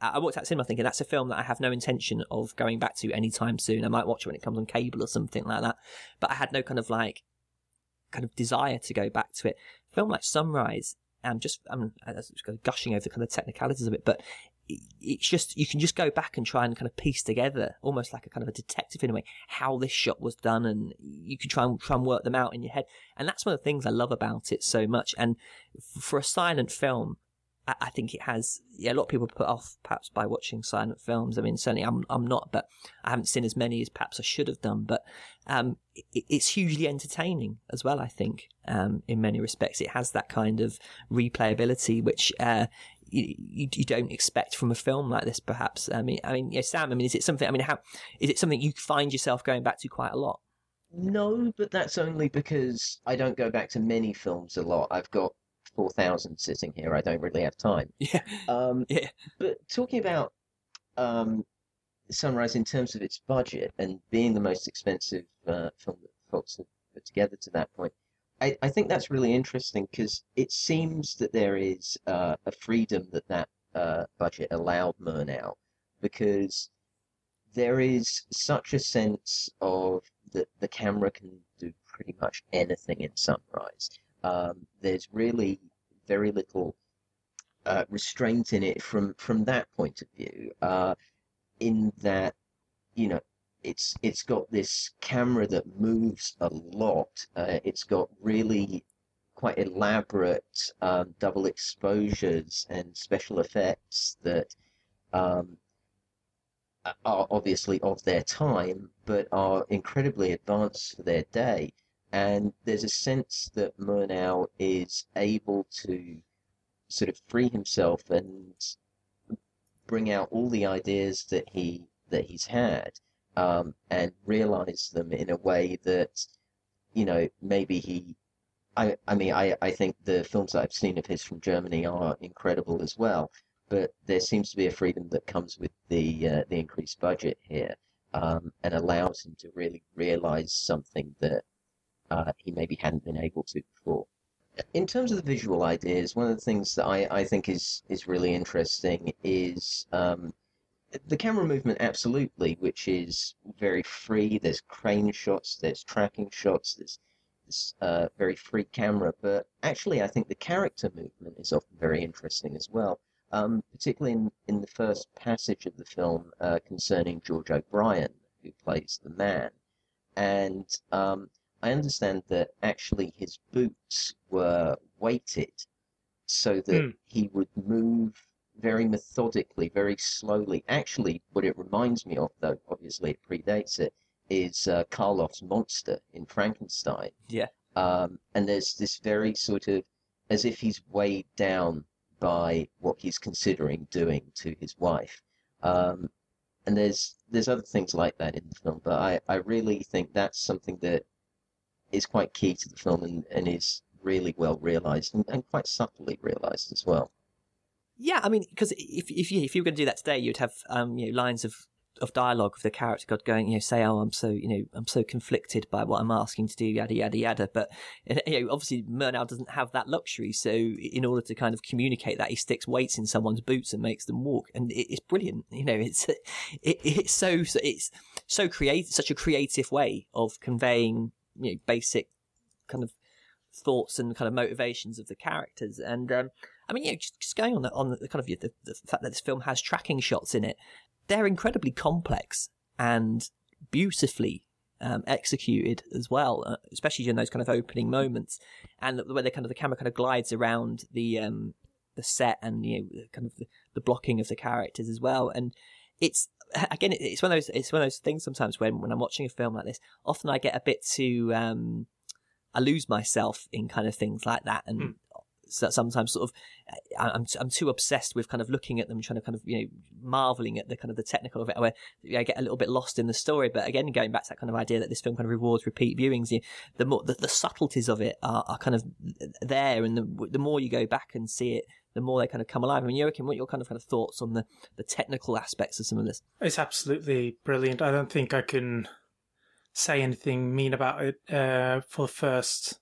I walked out of cinema thinking that's a film that I have no intention of going back to anytime soon. I might watch it when it comes on cable or something like that, but I had no kind of like kind of desire to go back to it. A film like Sunrise, um, just I'm just kind of gushing over the kind of technicalities of it, but it's just you can just go back and try and kind of piece together, almost like a kind of a detective in a way, how this shot was done, and you can try and try and work them out in your head. And that's one of the things I love about it so much. And for a silent film, I think it has, yeah, a lot of people put off perhaps by watching silent films. I mean, certainly I'm I'm not, but I haven't seen as many as perhaps I should have done. But um, it, it's hugely entertaining as well, I think, um, in many respects. It has that kind of replayability, which uh, you, you, you don't expect from a film like this, perhaps. I mean, I mean, yeah, Sam, I mean, is it something, I mean, how, is it something you find yourself going back to quite a lot? No, but that's only because I don't go back to many films a lot. I've got four thousand sitting here. I don't really have time. Yeah. Um, yeah. But talking about um, Sunrise in terms of its budget and being the most expensive uh, film that Fox have put together to that point, I, I think that's really interesting because it seems that there is uh, a freedom that that uh, budget allowed Murnau, because there is such a sense of that the camera can do pretty much anything in Sunrise. Um, there's really very little uh, restraint in it from, from that point of view, uh, in that, you know, it's it's got this camera that moves a lot. Uh, it's got really quite elaborate um, double exposures and special effects that um, are obviously of their time, but are incredibly advanced for their day. And there's a sense that Murnau is able to sort of free himself and bring out all the ideas that he that he's had um, and realize them in a way that, you know, maybe he... I, I mean, I, I think the films that I've seen of his from Germany are incredible as well, but there seems to be a freedom that comes with the, uh, the increased budget here um, and allows him to really realize something that Uh, he maybe hadn't been able to before. In terms of the visual ideas, one of the things that I, I think is, is really interesting is um, the camera movement, absolutely, which is very free. There's crane shots, there's tracking shots, there's, there's uh, very free camera. But actually, I think the character movement is often very interesting as well, um, particularly in, in the first passage of the film uh, concerning George O'Brien, who plays the man. And um, I understand that actually his boots were weighted so that mm. he would move very methodically, very slowly. Actually, what it reminds me of, though obviously it predates it, is uh, Karloff's monster in Frankenstein. Yeah. Um, and there's this very sort of, as if he's weighed down by what he's considering doing to his wife. Um, And there's there's other things like that in the film, but I, I really think that's something that is quite key to the film and, and is really well realised and, and quite subtly realised as well. Yeah, I mean, because if if you if you were going to do that today, you'd have um you know lines of, of dialogue with the character god going, you know, say, oh, I'm so you know I'm so conflicted by what I'm asking to do, yada yada yada. But you know, obviously Murnau doesn't have that luxury, so in order to kind of communicate that, he sticks weights in someone's boots and makes them walk, and it's brilliant. You know, it's it, it's so it's so creative, such a creative way of conveying you know basic kind of thoughts and kind of motivations of the characters. And um, I mean, you know, just, just going on the, on the kind of the, the fact that this film has tracking shots in it. They're incredibly complex and beautifully um, executed as well, especially during those kind of opening moments, and the way they kind of the camera kind of glides around the um, the set and you know kind of the, the blocking of the characters as well. And it's again, it's one of those it's one of those things. Sometimes when, when I'm watching a film like this, often I get a bit too um, I lose myself in kind of things like that, and. Mm. So sometimes sort of I'm I'm too obsessed with kind of looking at them, trying to kind of, you know, marveling at the kind of the technical of it, where I get a little bit lost in the story. But again, going back to that kind of idea that this film kind of rewards repeat viewings, you know, the more the, the subtleties of it are, are kind of there. And the the more you go back and see it, the more they kind of come alive. I mean, Joachim, what are your kind of, kind of thoughts on the, the technical aspects of some of this? It's absolutely brilliant. I don't think I can say anything mean about it uh, for the first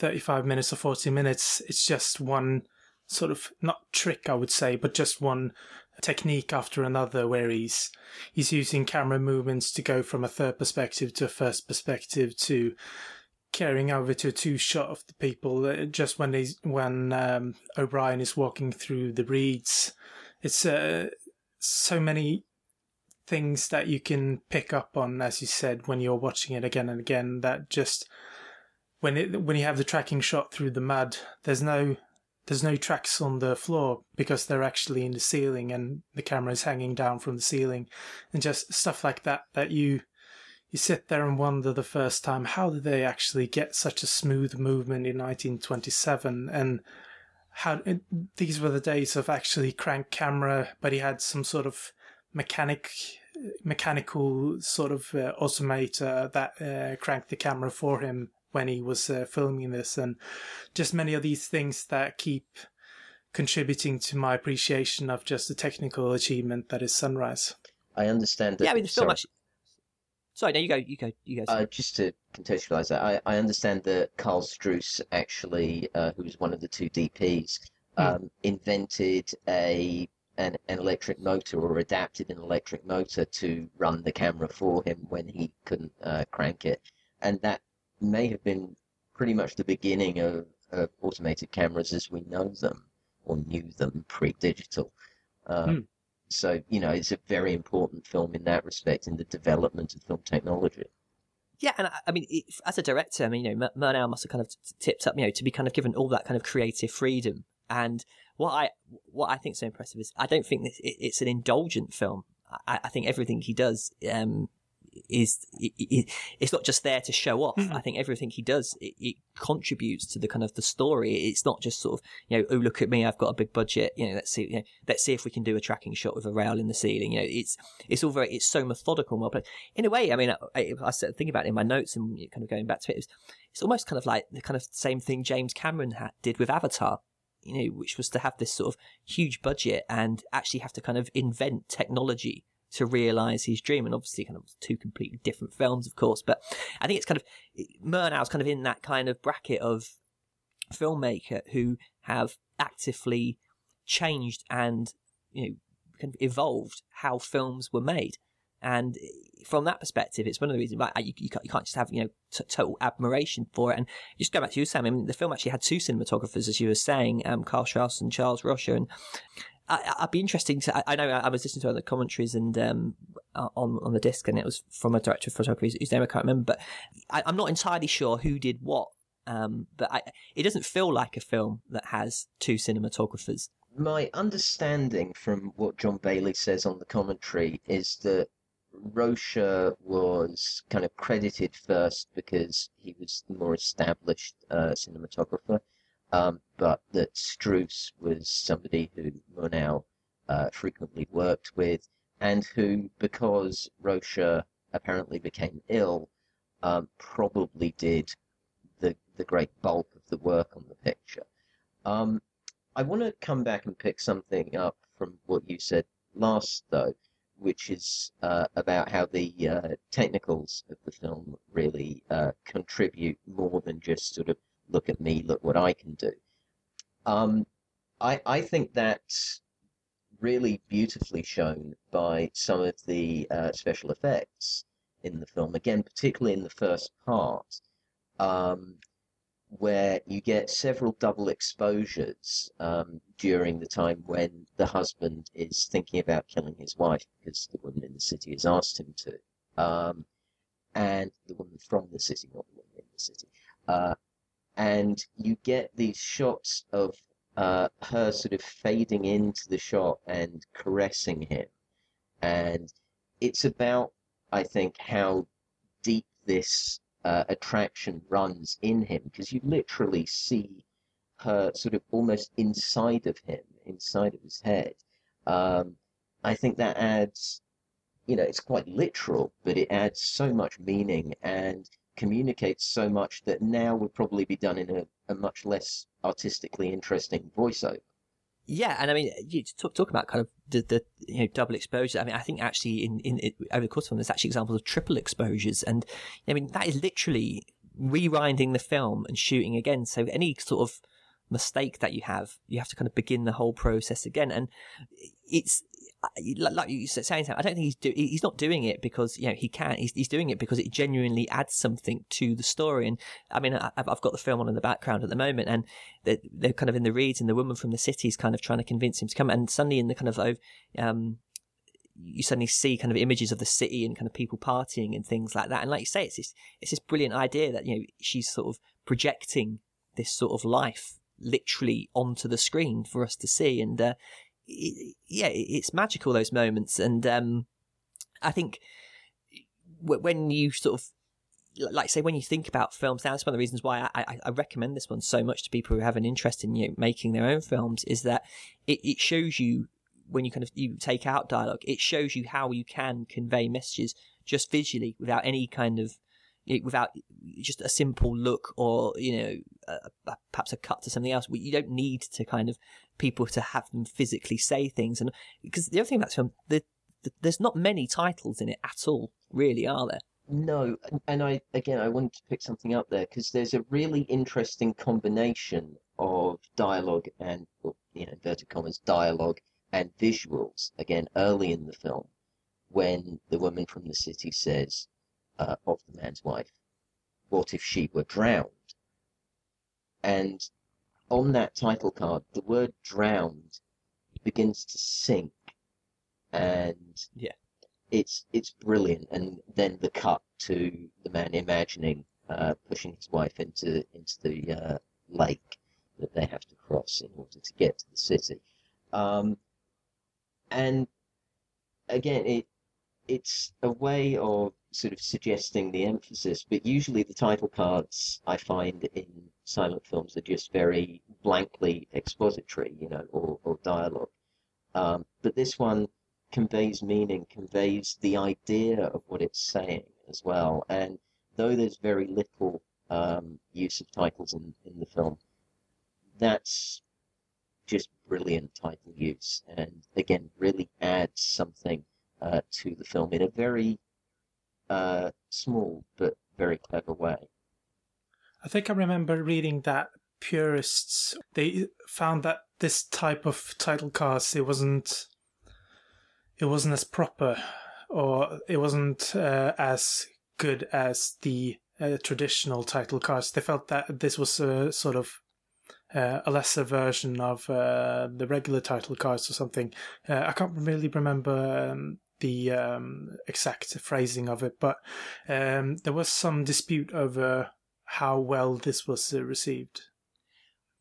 thirty-five minutes or forty minutes. It's just one sort of, not trick I would say, but just one technique after another, where he's he's using camera movements to go from a third perspective to a first perspective to carrying over to a two-shot of the people just when they, when um, O'Brien is walking through the reeds. It's uh, so many things that you can pick up on, as you said, when you're watching it again and again, that just... When it when you have the tracking shot through the mud, there's no there's no tracks on the floor because they're actually in the ceiling and the camera is hanging down from the ceiling, and just stuff like that that you you sit there and wonder the first time, how did they actually get such a smooth movement in nineteen twenty-seven? And how these were the days of actually crank camera, but he had some sort of mechanic. mechanical sort of uh, automator that uh, cranked the camera for him when he was uh, filming this, and just many of these things that keep contributing to my appreciation of just the technical achievement that is Sunrise. I understand that. Yeah, I mean, the film actually... Sorry, no, you go, you go, you go. Uh, just to contextualise that, I, I understand that Karl Struess actually, uh, who was one of the two D Ps, um, mm. invented a an, an electric motor, or adapted an electric motor to run the camera for him when he couldn't uh, crank it. And that may have been pretty much the beginning of, of automated cameras as we know them, or knew them pre-digital. Um, mm. So, you know, it's a very important film in that respect, in the development of film technology. Yeah, and I, I mean, it, as a director, I mean, you know, Murnau must have kind of t- tipped up, you know, to be kind of given all that kind of creative freedom. And what I what I think is so impressive is I don't think this, it, it's an indulgent film. I, I think everything he does... Um, is it's not just there to show off. Mm-hmm. I think everything he does, it, it contributes to the kind of the story. It's not just sort of, you know, oh, look at me, I've got a big budget, you know, let's see, you know, let's see if we can do a tracking shot with a rail in the ceiling. You know, it's it's all very, it's so methodical and well played. In a way, I mean, I, I, I started thinking about it in my notes and kind of going back to it, it was, it's almost kind of like the kind of same thing James Cameron had, did with Avatar, you know, which was to have this sort of huge budget and actually have to kind of invent technology to realise his dream. And obviously kind of two completely different films, of course, but I think it's kind of, Murnau's kind of in that kind of bracket of filmmaker who have actively changed and, you know, kind of evolved how films were made. And from that perspective, it's one of the reasons like, you, you, can't, you can't just have, you know, t- total admiration for it. And just go back to you, Sam, I mean, the film actually had two cinematographers, as you were saying, um, Carl Strauss and Charles Rosher. And I, I'd be interesting to, I, I know I was listening to other commentaries and, um, on, on the disc, and it was from a director of photography whose name I can't remember, but I, I'm not entirely sure who did what. Um, but I, it doesn't feel like a film that has two cinematographers. My understanding from what John Bailey says on the commentary is that Rosher was kind of credited first because he was the more established uh, cinematographer, um, but that Strauss was somebody who Murnau uh, frequently worked with, and who, because Rosher apparently became ill, um, probably did the, the great bulk of the work on the picture. Um, I want to come back and pick something up from what you said last, though, which is uh, about how the uh, technicals of the film really uh, contribute more than just sort of, look at me, look what I can do. Um, I, I think that's really beautifully shown by some of the uh, special effects in the film, again, particularly in the first part, um, where you get several double exposures um, during the time when the husband is thinking about killing his wife because the woman in the city has asked him to. Um, and the woman from the city, not the woman in the city. Uh, and you get these shots of uh, her sort of fading into the shot and caressing him. And it's about, I think, how deep this Uh, attraction runs in him, because you literally see her sort of almost inside of him, inside of his head. Um, I think that adds, you know, it's quite literal, but it adds so much meaning and communicates so much that now would probably be done in a, a much less artistically interesting voiceover. Yeah, and I mean, you talk, talk about kind of the, the you know, double exposure. I mean, I think actually in, in, in over the course of the film, there's actually examples of triple exposures. And I mean, that is literally rewinding the film and shooting again. So any sort of mistake that you have, you have to kind of begin the whole process again. And it's like you said, saying, I don't think he's do, he's not doing it because, you know, he can. He's, he's doing it because it genuinely adds something to the story. And I mean, I've, I've got the film on in the background at the moment, and they're, they're kind of in the reeds, and the woman from the city is kind of trying to convince him to come. And suddenly, in the kind of um, you suddenly see kind of images of the city and kind of people partying and things like that. And like you say, it's this, it's this brilliant idea that, you know, she's sort of projecting this sort of life literally onto the screen for us to see. And uh, it, yeah, it's magical, those moments. And um, I think w- when you sort of, like say, when you think about films, that's one of the reasons why I, I, I recommend this one so much to people who have an interest in, you know, making their own films, is that it, it shows you, when you kind of you take out dialogue, it shows you how you can convey messages just visually without any kind of, without just a simple look or, you know, uh, perhaps a cut to something else. You don't need to kind of people to have them physically say things. And because the other thing about this film, the, the, there's not many titles in it at all, really, are there? No. And I, again, I wanted to pick something up there because there's a really interesting combination of dialogue and, well, you know, inverted commas, dialogue and visuals, again, early in the film, when the woman from the city says, Uh, of the man's wife, what if she were drowned? And on that title card, the word drowned begins to sink, and yeah, it's it's brilliant. And then the cut to the man imagining uh, pushing his wife into into the uh, lake that they have to cross in order to get to the city. Um, and again, it it's a way of sort of suggesting the emphasis, but usually the title cards I find in silent films are just very blankly expository, you know, or, or dialogue. Um, but this one conveys meaning, conveys the idea of what it's saying as well. And though there's very little um, use of titles in, in the film, that's just brilliant title use. And again, really adds something uh, to the film in a very Uh, small but very clever way. I think I remember reading that purists, they found that this type of title cast, it wasn't, it wasn't as proper, or it wasn't uh, as good as the uh, traditional title cast. They felt that this was a sort of uh, a lesser version of uh, the regular title cast or something. Uh, I can't really remember um, the um, exact phrasing of it, but um, there was some dispute over how well this was uh, received.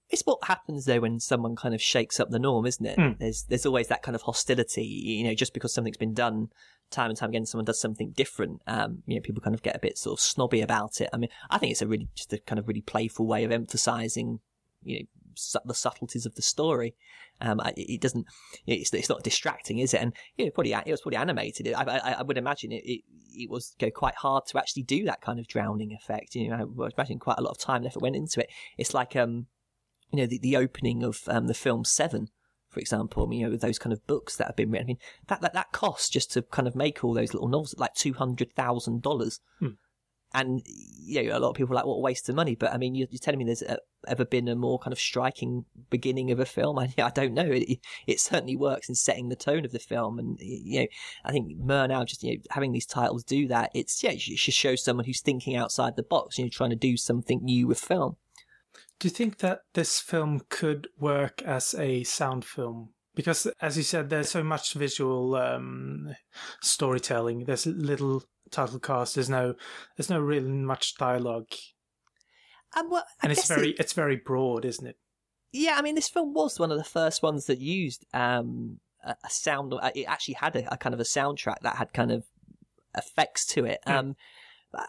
It's what happens though when someone kind of shakes up the norm, isn't it? Mm. There's there's always that kind of hostility, you know, just because something's been done time and time again, someone does something different. Um, you know, people kind of get a bit sort of snobby about it. I mean, I think it's a really just a kind of really playful way of emphasising, you know, su- the subtleties of the story. Um, it, it doesn't, it's it's not distracting, is it? And you know, probably it was probably animated. I I, I would imagine it, it it was quite hard to actually do that kind of drowning effect. You know, I would imagine quite a lot of time and effort went into it. It's like um. You know, the, the opening of um, the film Seven, for example, I mean, you know, those kind of books that have been written. I mean, that, that, that cost just to kind of make all those little novels, like two hundred thousand dollars. Hmm. And, you know, a lot of people are like, what a waste of money. But, I mean, you're, you're telling me there's a, ever been a more kind of striking beginning of a film? I, I don't know. It, it certainly works in setting the tone of the film. And, you know, I think Murnau just, you know, having these titles do that, it's, yeah, it just shows someone who's thinking outside the box, you know, trying to do something new with film. Do you think that this film could work as a sound film? Because, as you said, there's so much visual um, storytelling. There's little title cast. There's no, there's no really much dialogue. Um, well, and it's very, it... it's very broad, isn't it? Yeah, I mean, this film was one of the first ones that used um, a, a sound. It actually had a, a kind of a soundtrack that had kind of effects to it. Mm. Um,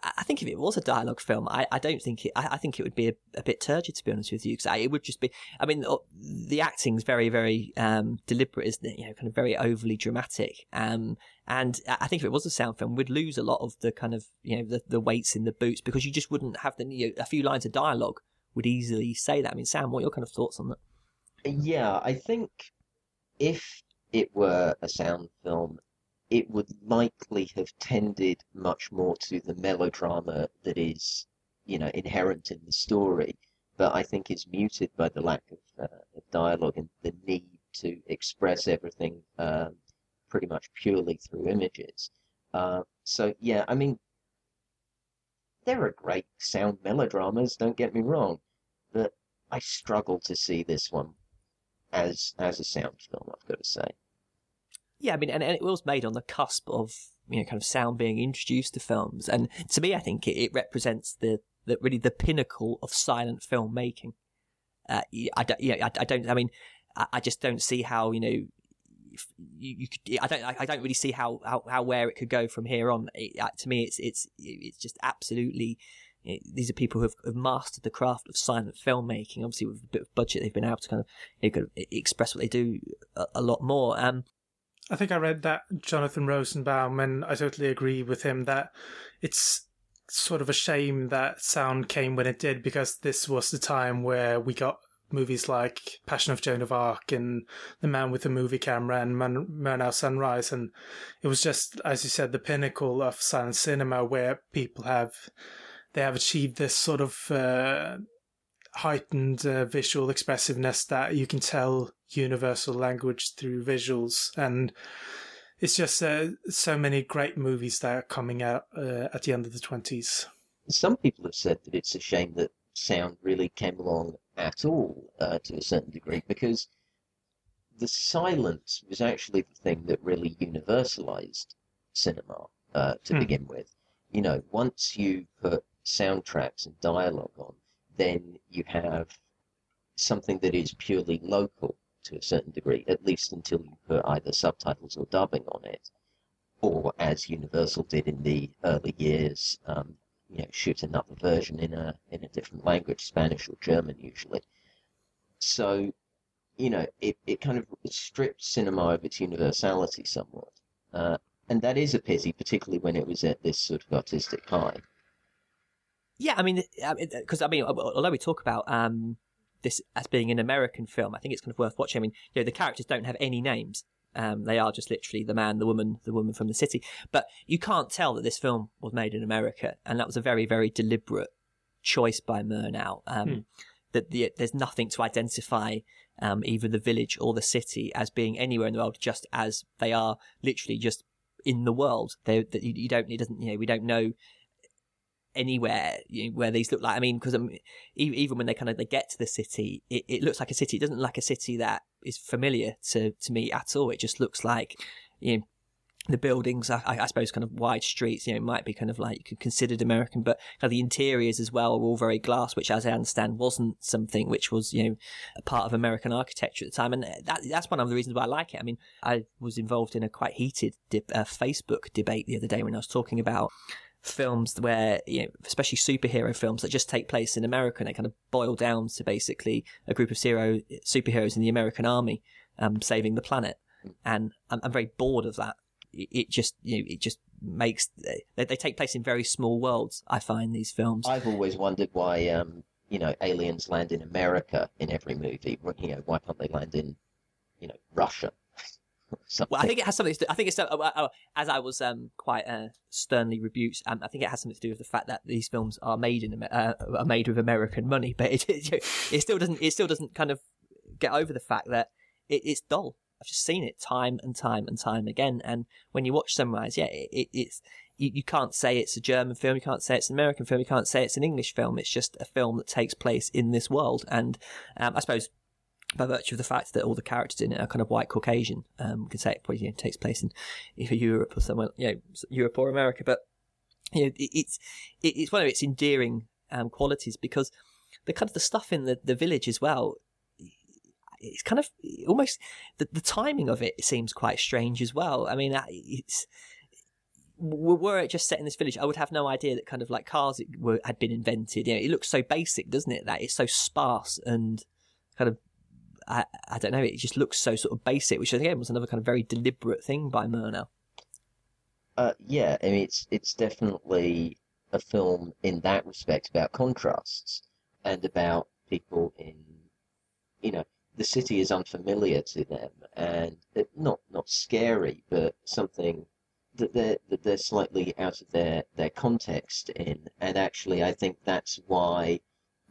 I think if it was a dialogue film, I, I don't think it, I, I think it would be a, a bit turgid, to be honest with you, because it would just be, I mean, the, the acting's very, very, um, deliberate, isn't it? You know, kind of very overly dramatic. Um, and I think if it was a sound film, we'd lose a lot of the kind of, you know, the, the weights in the boots, because you just wouldn't have the, you know, a few lines of dialogue would easily say that. I mean, Sam, what are your kind of thoughts on that? Yeah, I think if it were a sound film, it would likely have tended much more to the melodrama that is, you know, inherent in the story, but I think is muted by the lack of, uh, of dialogue and the need to express everything uh, pretty much purely through images. Uh, so, yeah, I mean, there are great sound melodramas, don't get me wrong, but I struggle to see this one as as a sound film, I've got to say. Yeah, I mean, and, and it was made on the cusp of, you know, kind of sound being introduced to films. And to me, I think it, it represents the, the, really the pinnacle of silent filmmaking. Uh, I don't, you know, I, I don't, I mean, I, I just don't see how, you know, you, you could, I don't, I, I don't really see how, how, how, where it could go from here on. It, uh, to me, it's, it's, it's just absolutely, you know, these are people who have, have mastered the craft of silent filmmaking. Obviously, with a bit of budget, they've been able to kind of, you know, kind of express what they do a, a lot more. Um, I think I read that Jonathan Rosenbaum, and I totally agree with him that it's sort of a shame that sound came when it did, because this was the time where we got movies like Passion of Joan of Arc and The Man with the Movie Camera and Murnau Sunrise, and it was just, as you said, the pinnacle of silent cinema, where people have, they have achieved this sort of uh, heightened uh, visual expressiveness that you can tell universal language through visuals. And it's just uh, so many great movies that are coming out uh, at the end of the twenties. Some people have said that it's a shame that sound really came along at all uh, to a certain degree, because the silence was actually the thing that really universalized cinema uh, to mm. begin with. You know, once you put soundtracks and dialogue on, then you have something that is purely local to a certain degree, at least until you put either subtitles or dubbing on it, or as Universal did in the early years, um, you know, shoot another version in a in a different language, Spanish or German usually. So, you know, it, it kind of stripped cinema of its universality somewhat, uh, and that is a pity, particularly when it was at this sort of artistic high. Yeah, I mean, because I mean, although we talk about um, this as being an American film, I think it's kind of worth watching. I mean, you know, the characters don't have any names; um, they are just literally the man, the woman, the woman from the city. But you can't tell that this film was made in America, and that was a very, very deliberate choice by Murnau. Um, hmm. that the, there's nothing to identify um, either the village or the city as being anywhere in the world, just as they are literally just in the world. They, that you, you don't, it doesn't, you know, we don't know anywhere, you know, where these look like. I mean, because I mean, even when they kind of they get to the city, it, it looks like a city. It doesn't look like a city that is familiar to, to me at all. It just looks like, you know, the buildings, I, I suppose, kind of wide streets, you know, might be kind of like considered American, but kind of the interiors as well were all very glass, which, as I understand, wasn't something which was, you know, a part of American architecture at the time. And that, that's one of the reasons why I like it. I mean, I was involved in a quite heated dip, uh, Facebook debate the other day when I was talking about films where, you know, especially superhero films that just take place in America, and they kind of boil down to basically a group of zero superheroes in the American army um, saving the planet. And I'm, I'm very bored of that. It just, you know, it just makes, they, they take place in very small worlds, I find, these films. I've always wondered why, um, you know, aliens land in America in every movie. You know, why can't they land in, you know, Russia? Well, I think it has something to do, I think it's, as I was um, quite uh, sternly rebuked, um, I think it has something to do with the fact that these films are made in uh, are made with American money, but it, it still doesn't, it still doesn't kind of get over the fact that it, it's dull. I've just seen it time and time and time again. And when you watch Sunrise, yeah, it, it, it's you, you can't say it's a German film, you can't say it's an American film, you can't say it's an English film. It's just a film that takes place in this world. And um, I suppose by virtue of the fact that all the characters in it are kind of white Caucasian, um, we can say it probably, you know, takes place in either Europe or somewhere, you know, Europe or America. But you know, it, it's it, it's one of its endearing um, qualities, because the kind of the stuff in the, the village as well. It's kind of almost the, the timing of it seems quite strange as well. I mean, it's were it just set in this village, I would have no idea that kind of like cars were, had been invented. You know, it looks so basic, doesn't it? That it's so sparse and kind of I, I don't know. It just looks so sort of basic, which again was another kind of very deliberate thing by Murnau. Uh, yeah, I mean, it's it's definitely a film in that respect about contrasts and about people in, you know. The city is unfamiliar to them, and not not scary, but something that they're, that they're slightly out of their, their context in. And actually, I think that's why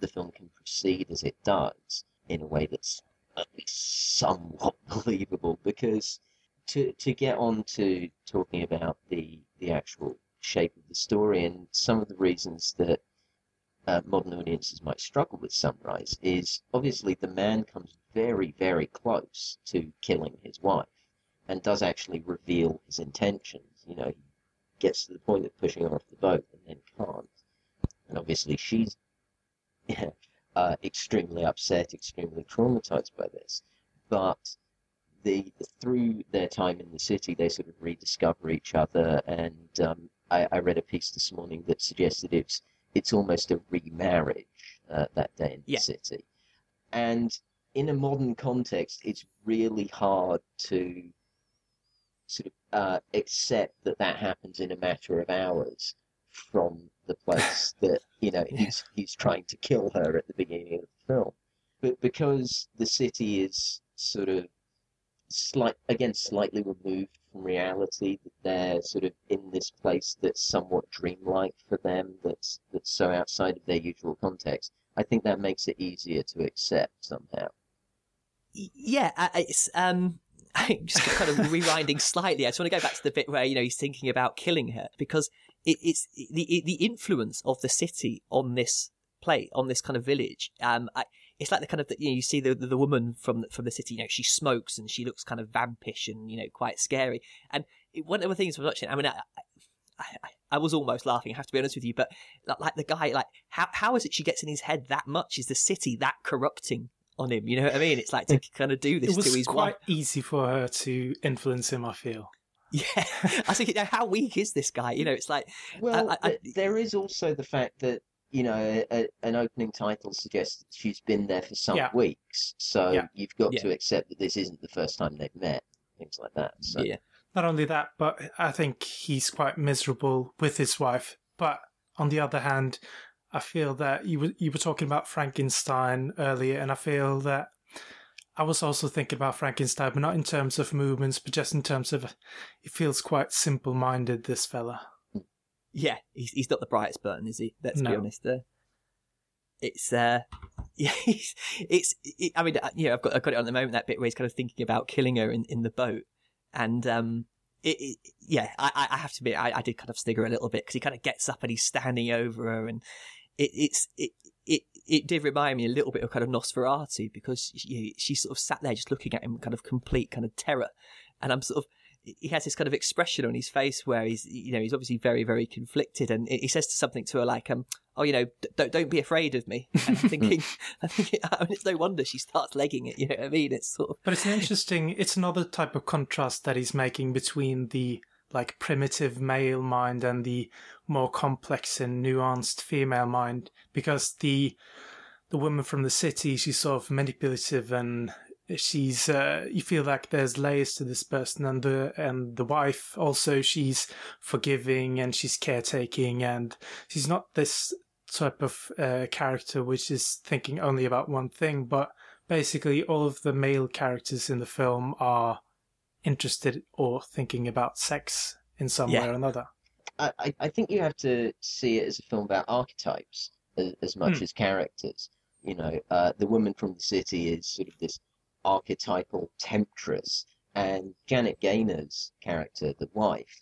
the film can proceed as it does in a way that's at least somewhat believable. Because to to get on to talking about the, the actual shape of the story and some of the reasons that Uh, modern audiences might struggle with Sunrise is obviously the man comes very, very close to killing his wife and does actually reveal his intentions. You know, he gets to the point of pushing her off the boat and then can't. And obviously she's yeah, uh, extremely upset, extremely traumatized by this. But the through their time in the city, they sort of rediscover each other. And um, I, I read a piece this morning that suggested it's It's almost a remarriage uh, that day in the yeah. city. And in a modern context, it's really hard to sort of uh, accept that that happens in a matter of hours from the place that, you know, yeah. he's, he's trying to kill her at the beginning of the film. But because the city is sort of, slight again, slightly removed from reality, that they're sort of in this place that's somewhat dreamlike for them, that's that's so outside of their usual context, I think that makes it easier to accept somehow. Yeah, it's um I'm just kind of rewinding slightly. I just want to go back to the bit where, you know, he's thinking about killing her, because it, it's the the influence of the city on this play, on this kind of village. um I It's like the kind of, you know, you see the the, the woman from the, from the city, you know, she smokes and she looks kind of vampish and, you know, quite scary. And it, one of the things I was watching, I mean, I, I, I was almost laughing, I have to be honest with you, but like, like the guy, like, how how is it she gets in his head that much? Is the city that corrupting on him? You know what I mean? It's like to kind of do this to his wife. It was quite easy for her to influence him, I feel. Yeah. I think, you know, how weak is this guy? You know, it's like... Well, I, I, there is also the fact that, you know, a, an opening title suggests she's been there for some yeah. weeks, so yeah. you've got yeah. to accept that this isn't the first time they've met, things like that. So. Yeah. Not only that, but I think he's quite miserable with his wife. But on the other hand, I feel that you were, you were talking about Frankenstein earlier, and I feel that I was also thinking about Frankenstein, but not in terms of movements, but just in terms of it feels quite simple-minded, this fella. Yeah, he's he's not the brightest button, is he? Let's no. be honest. Uh, it's uh it's it, I mean, you know, I've got I've got it on at the moment, that bit where he's kind of thinking about killing her in, in the boat, and um it, it yeah I I have to admit I, I did kind of snigger a little bit because he kind of gets up and he's standing over her, and it it's it it it did remind me a little bit of kind of Nosferatu, because she, she sort of sat there just looking at him in kind of complete kind of terror, and I'm sort of he has this kind of expression on his face where he's, you know, he's obviously very, very conflicted, and he says to something to her like, um, "Oh, you know, don't don't be afraid of me." And I'm thinking, I think I mean, it's no wonder she starts legging it. You know what I mean? It's sort of. But it's an interesting. It's another type of contrast that he's making between the like primitive male mind and the more complex and nuanced female mind, because the the woman from the city, she's sort of manipulative and. She's, uh, you feel like there's layers to this person, and the, and the wife also, she's forgiving and she's caretaking, and she's not this type of uh, character which is thinking only about one thing, but basically all of the male characters in the film are interested or thinking about sex in some yeah. way or another. I, I think you have to see it as a film about archetypes as, as much mm. as characters. You know, uh, the woman from the city is sort of this archetypal temptress, and Janet Gaynor's character, the wife,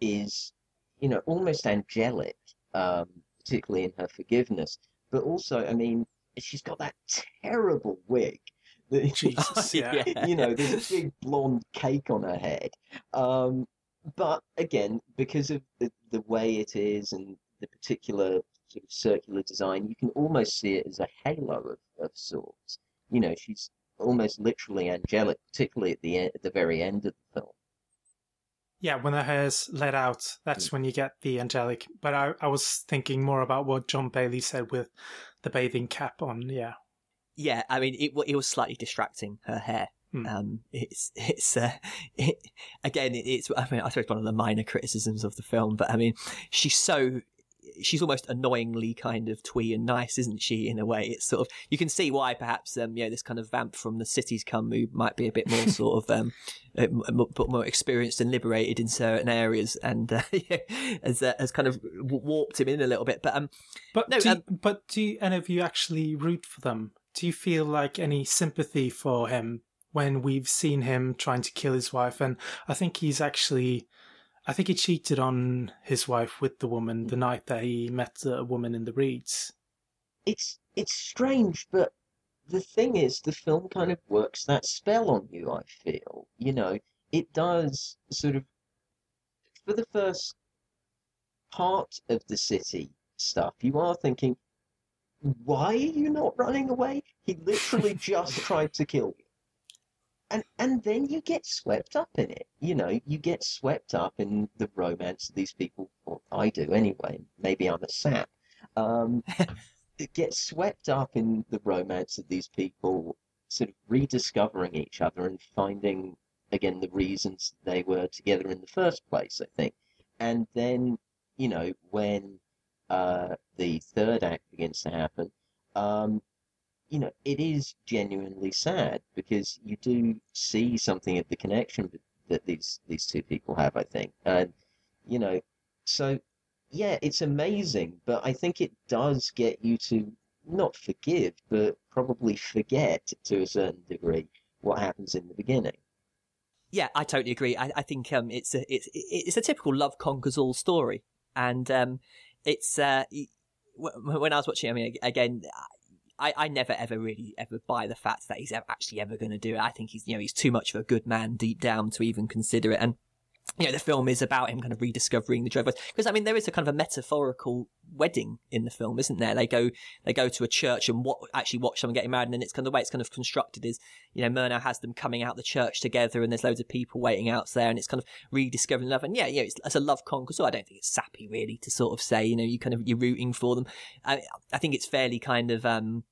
is, you know, almost angelic, um, particularly in her forgiveness, but also, I mean, she's got that terrible wig that, Jesus, yeah. you know, there's a big blonde cake on her head, um, but again, because of the, the way it is and the particular sort of circular design, you can almost see it as a halo of, of sorts. You know, she's almost literally angelic, particularly at the end, at the very end of the film. Yeah, when her hair's let out, that's mm. when you get the angelic. But I, I was thinking more about what John Bailey said with the bathing cap on. Yeah, yeah. I mean, it it was slightly distracting, her hair. Mm. Um, it's it's uh, it, again, it, it's I mean, I suppose one of the minor criticisms of the film. But I mean, she's so. She's almost annoyingly kind of twee and nice, isn't she, in a way? It's sort of, you can see why perhaps, um, you know, this kind of vamp from the cities come who might be a bit more sort of, um, but more experienced and liberated in certain areas, and uh, yeah, has, uh, has kind of warped him in a little bit. But, um, but, no, do, um, but do any of you actually root for them? Do you feel like any sympathy for him when we've seen him trying to kill his wife? And I think he's actually... I think he cheated on his wife with the woman the night that he met a woman in the reeds. It's it's strange, but the thing is, the film kind of works that spell on you, I feel. You know, it does sort of, for the first part of the city stuff, you are thinking, why are you not running away? He literally just tried to kill you. And and then you get swept up in it, you know, you get swept up in the romance of these people, or I do anyway, maybe I'm a sap, um, get swept up in the romance of these people sort of rediscovering each other and finding, again, the reasons they were together in the first place, I think. And then, you know, when uh, the third act begins to happen, um, you know, it is genuinely sad, because you do see something of the connection that these these two people have, I think. And, you know, so, yeah, it's amazing, but I think it does get you to not forgive, but probably forget to a certain degree what happens in the beginning. Yeah, I totally agree. I, I think um, it's, a, it's, it's a typical love conquers all story. And um, it's, uh, when I was watching, I mean, again... I, I, I never ever really ever buy the fact that he's ever, actually ever going to do it. I think he's, you know, he's too much of a good man deep down to even consider it. And, you know, the film is about him kind of rediscovering the joy of life. Because, I mean, there is a kind of a metaphorical wedding in the film, isn't there? They go, they go to a church and what, actually watch someone getting married. And then it's kind of the way it's kind of constructed is, you know, Murnau has them coming out the church together and there's loads of people waiting out there, and it's kind of rediscovering love. And yeah, yeah, it's, it's a love conquer. So I don't think it's sappy really to sort of say, you know, you kind of, you're rooting for them. I, I think it's fairly kind of, um,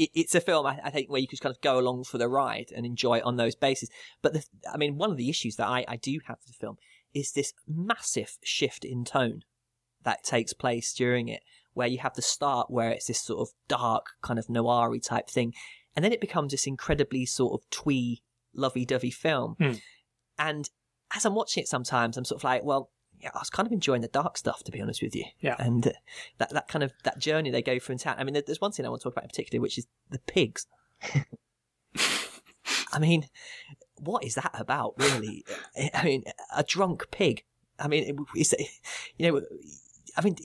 it's a film, I think, where you could kind of go along for the ride and enjoy it on those bases. But, the, I mean, one of the issues that I, I do have with the film is this massive shift in tone that takes place during it, where you have the start where it's this sort of dark, kind of noir-y type thing, and then it becomes this incredibly sort of twee, lovey-dovey film. Mm. And as I'm watching it sometimes, I'm sort of like, well, yeah, I was kind of enjoying the dark stuff, to be honest with you. Yeah. And uh, that, that kind of, that journey they go through in town. I mean, there's one scene I want to talk about in particular, which is the pigs. I mean, what is that about, really? I mean, a drunk pig. I mean, is it, you know, I mean,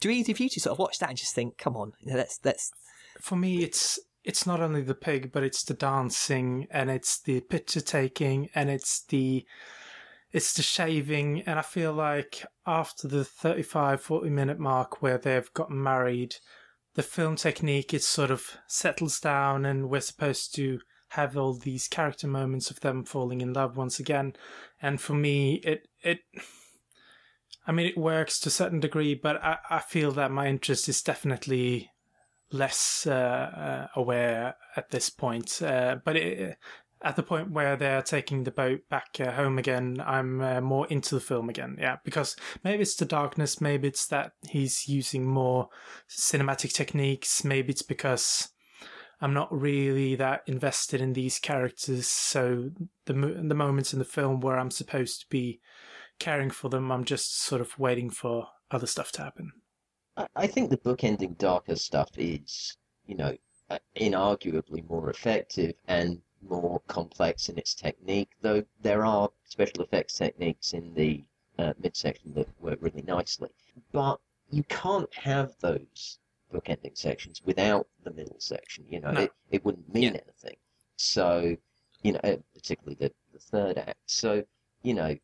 do either of you two sort of watch that and just think, come on, you know, let's, let's... For me, it's, it's not only the pig, but it's the dancing, and it's the picture taking, and it's the... It's the shaving, and I feel like after the thirty-five, forty minute mark where they've gotten married, the film technique, it sort of settles down, and we're supposed to have all these character moments of them falling in love once again. And for me, it, it, I mean, it works to a certain degree, but I, I feel that my interest is definitely less uh, uh, aware at this point. Uh, but it... At the point where they're taking the boat back uh, home again, I'm uh, more into the film again. Yeah, because maybe it's the darkness, maybe it's that he's using more cinematic techniques, maybe it's because I'm not really that invested in these characters. So the mo- the moments in the film where I'm supposed to be caring for them, I'm just sort of waiting for other stuff to happen. I think the bookending darker stuff is, you know, inarguably more effective and more complex in its technique, though there are special effects techniques in the uh, midsection that work really nicely. But you can't have those bookending sections without the middle section, you know, no. it, it wouldn't mean yeah. anything. So, you know, particularly the, the third act. So, you know,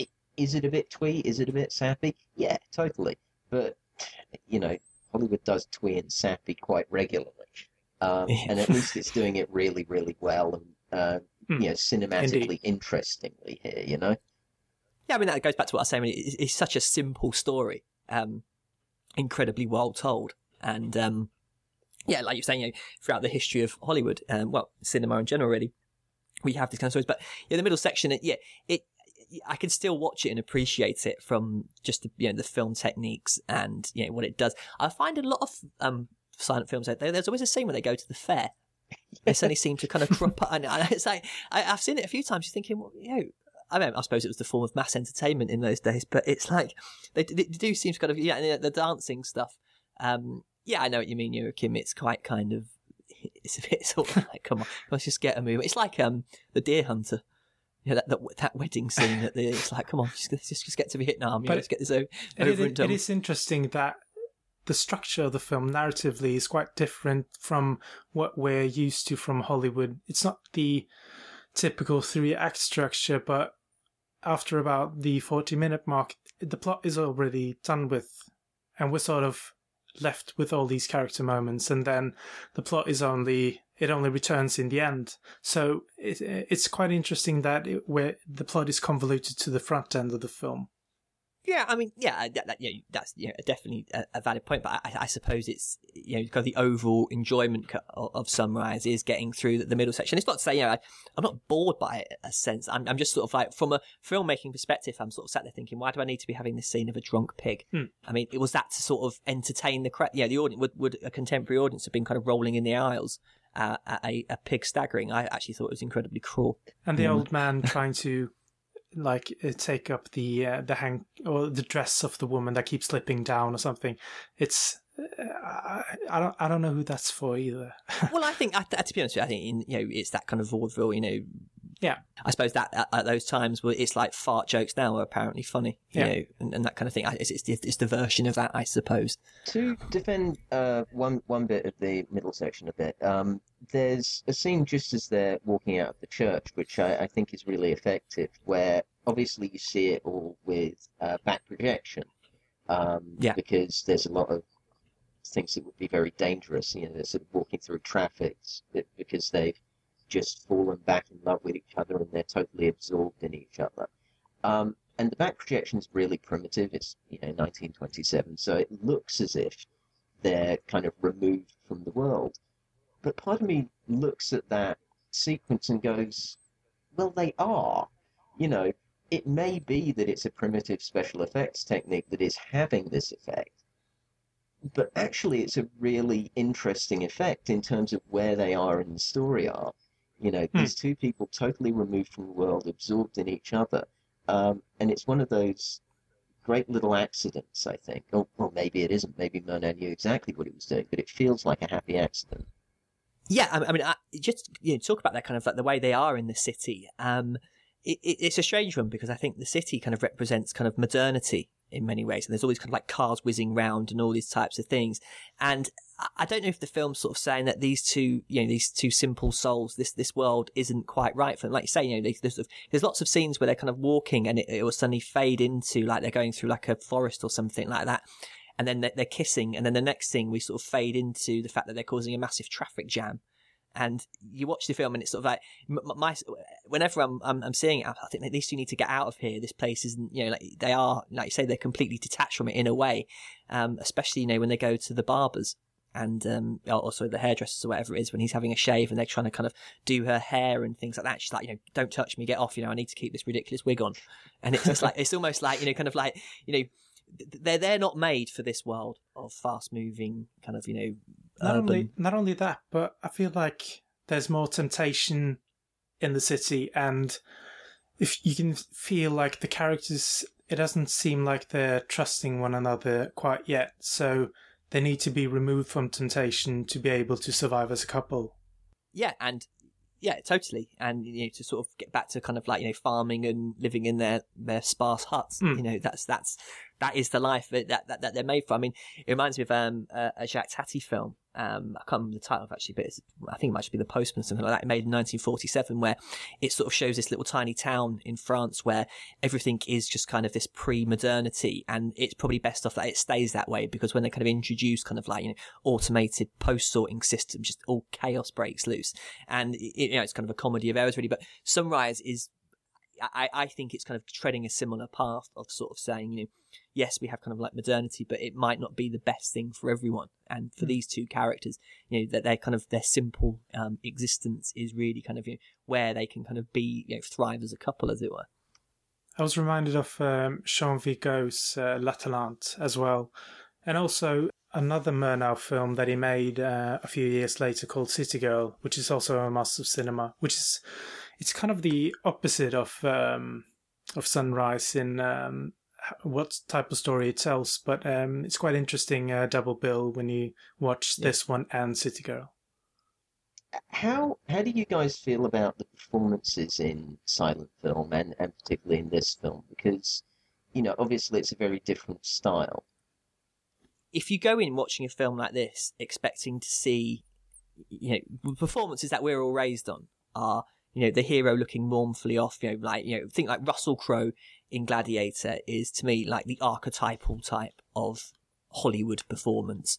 it, is it a bit twee? Is it a bit sappy? Yeah, totally. But, you know, Hollywood does twee and sappy quite regularly. Um, and at least it's doing it really, really well and, uh, mm, you know, cinematically indeed. Interestingly here, you know? Yeah, I mean, that goes back to what I was saying. It's, it's such a simple story, um, incredibly well told. And, um, yeah, like you're saying, you know, throughout the history of Hollywood, um, well, cinema in general, really, we have these kind of stories. But yeah, the middle section, yeah, it, I can still watch it and appreciate it from just, the, you know, the film techniques and, you know, what it does. I find a lot of... Um, silent films out there, there's always a scene where they go to the fair. They suddenly seem to kind of crop up, and it's like I, I've seen it a few times. You're thinking, well, you know, I mean, I suppose it was the form of mass entertainment in those days, but it's like they, they do seem to kind of yeah, and the dancing stuff. Um, yeah, I know what you mean, Joachim. It's quite kind of it's a bit sort of like, come on, let's just get a movie. It's like um the Deer Hunter, you know, that that, that wedding scene. That the, it's like, come on, just just, just get to Vietnam. You know, let's get this over, it, over it, and done. It is interesting that. The structure of the film narratively is quite different from what we're used to from Hollywood. It's not the typical three-act structure, but after about the forty-minute mark, the plot is already done with, and we're sort of left with all these character moments, and then the plot is only, it only returns in the end. So it, it's quite interesting that it, where the plot is convoluted to the front end of the film. Yeah, I mean, yeah, that, that, yeah that's yeah, definitely a, a valid point, but I, I suppose it's, you know, because kind of the overall enjoyment of, of Sunrise is getting through the, the middle section. It's not to say, you know, I, I'm not bored by it, a sense. I'm, I'm just sort of like, from a filmmaking perspective, I'm sort of sat there thinking, why do I need to be having this scene of a drunk pig? Hmm. I mean, it was that to sort of entertain the, cra- yeah, the audience, would, would a contemporary audience have been kind of rolling in the aisles uh, at a, a pig staggering? I actually thought it was incredibly cruel. And the mm. old man trying to... like take up the uh, the hang or the dress of the woman that keeps slipping down or something. It's uh, I, I don't I don't know who that's for either. Well, I think I, to be honest, with you, I think in, you know it's that kind of vaudeville. You know, yeah. I suppose that at, at those times where it's like fart jokes now are apparently funny. You yeah. know, and, and that kind of thing. It's, it's it's the version of that, I suppose. To defend uh one one bit of the middle section a bit. Um, There's a scene just as they're walking out of the church, which I, I think is really effective, where obviously you see it all with uh, back projection, um, yeah. because there's a lot of things that would be very dangerous. You know, they're sort of walking through traffic because they've just fallen back in love with each other and they're totally absorbed in each other. Um, and the back projection is really primitive. It's, you know, nineteen twenty-seven, so it looks as if they're kind of removed from the world. But part of me looks at that sequence and goes, well, they are. You know, it may be that it's a primitive special effects technique that is having this effect, but actually it's a really interesting effect in terms of where they are in the story arc. You know, hmm. these two people totally removed from the world, absorbed in each other. Um, and it's one of those great little accidents, I think. Or, or maybe it isn't. Maybe Murnau knew exactly what he was doing, but it feels like a happy accident. Yeah, I, I mean, I, just you know, talk about that kind of like the way they are in the city. Um, it, it, it's a strange one because I think the city kind of represents kind of modernity in many ways, and there's always kind of like cars whizzing round and all these types of things. And I don't know if the film's sort of saying that these two, you know, these two simple souls, this this world isn't quite right for them. Like you say, you know, they, there's, sort of, there's lots of scenes where they're kind of walking and it, it will suddenly fade into like they're going through like a forest or something like that. And then they're kissing. And then the next thing we sort of fade into the fact that they're causing a massive traffic jam. And you watch the film and it's sort of like, my, whenever I'm, I'm, I'm seeing it, I think at least you need to get out of here. This place isn't, you know, like they are, like you say, they're completely detached from it in a way. Um, especially, you know, when they go to the barbers and, um, also the hairdressers or whatever it is, when he's having a shave and they're trying to kind of do her hair and things like that. She's like, you know, don't touch me, get off, you know, I need to keep this ridiculous wig on. And it's just like, it's almost like, you know, kind of like, you know, They're they're not made for this world of fast moving kind of, you know, not urban. Only not only that, but I feel like there's more temptation in the city, and if you can feel like the characters, it doesn't seem like they're trusting one another quite yet, so they need to be removed from temptation to be able to survive as a couple. Yeah, and yeah, totally. And, you know, to sort of get back to kind of like, you know, farming and living in their, their sparse huts, mm. you know, that's, that's, that is the life that, that, that they're made for. I mean, it reminds me of, um, a, a Jacques Tati film. Um, I can't remember the title of it actually, but it's, I think it might just be The Postman or something like that. It made in nineteen forty-seven, where it sort of shows this little tiny town in France where everything is just kind of this pre-modernity. And it's probably best off that it stays that way, because when they kind of introduce kind of like, you know, automated post sorting system, just all chaos breaks loose. And it, you know, it's kind of a comedy of errors really, but Sunrise is, I, I think it's kind of treading a similar path of sort of saying, you know, yes, we have kind of like modernity, but it might not be the best thing for everyone. And for mm. these two characters, you know, that they're kind of, their simple um, existence is really kind of, you know, where they can kind of be, you know, thrive as a couple, as it were. I was reminded of um, Jean Vigo's uh, La Talente as well. And also another Murnau film that he made uh, a few years later called City Girl, which is also a Masters of Cinema, which is, it's kind of the opposite of um, of Sunrise in um, what type of story it tells, but um, it's quite interesting uh, double bill when you watch yeah. this one and City Girl. How how do you guys feel about the performances in silent film and, and particularly in this film? Because, you know, obviously it's a very different style. If you go in watching a film like this expecting to see, you know, performances that we're all raised on are, you know, the hero looking mournfully off, you know, like, you know, think like Russell Crowe in Gladiator is to me like the archetypal type of Hollywood performance.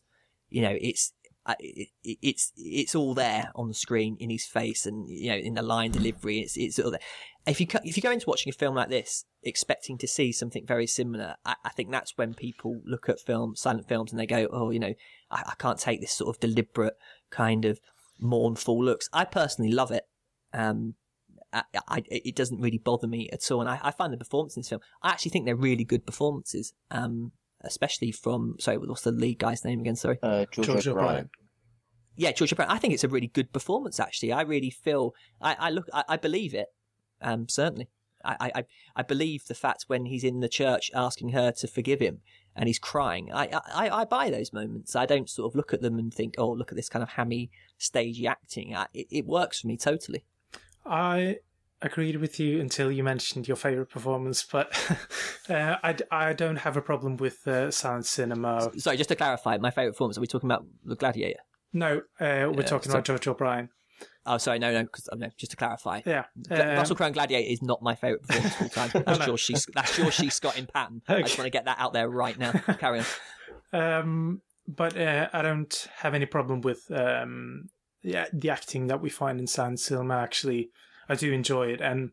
You know, it's, it, it's, it's all there on the screen in his face and, you know, in the line delivery. It's, it's all there. If you, if you go into watching a film like this expecting to see something very similar, I, I think that's when people look at film, silent films, and they go, oh, you know, I, I can't take this sort of deliberate kind of mournful looks. I personally love it. Um, I, I, it doesn't really bother me at all. And I, I find the performances in this film, I actually think they're really good performances, um, especially from, sorry, what's the lead guy's name again? Sorry. Uh, George, George O'Brien. O'Brien. Yeah, George O'Brien. I think it's a really good performance, actually. I really feel, I, I look, I, I believe it, um, certainly. I, I, I believe the fact when he's in the church asking her to forgive him and he's crying. I, I, I buy those moments. I don't sort of look at them and think, oh, look at this kind of hammy, stagey acting. I, it, it works for me totally. I agreed with you until you mentioned your favourite performance, but uh, I, I don't have a problem with uh, silent cinema. Sorry, just to clarify, my favourite performance, are we talking about The Gladiator? No, uh, we're uh, talking sorry. about George O'Brien. Oh, sorry, no, no, because no, just to clarify. Yeah. Um, Russell Crowe in Gladiator is not my favourite performance all time. That's, no. George C., that's George C. Scott in Patton. Okay. I just want to get that out there right now. Carry on. Um, but uh, I don't have any problem with... Um, Yeah, the acting that we find in silent cinema, actually, I do enjoy it. And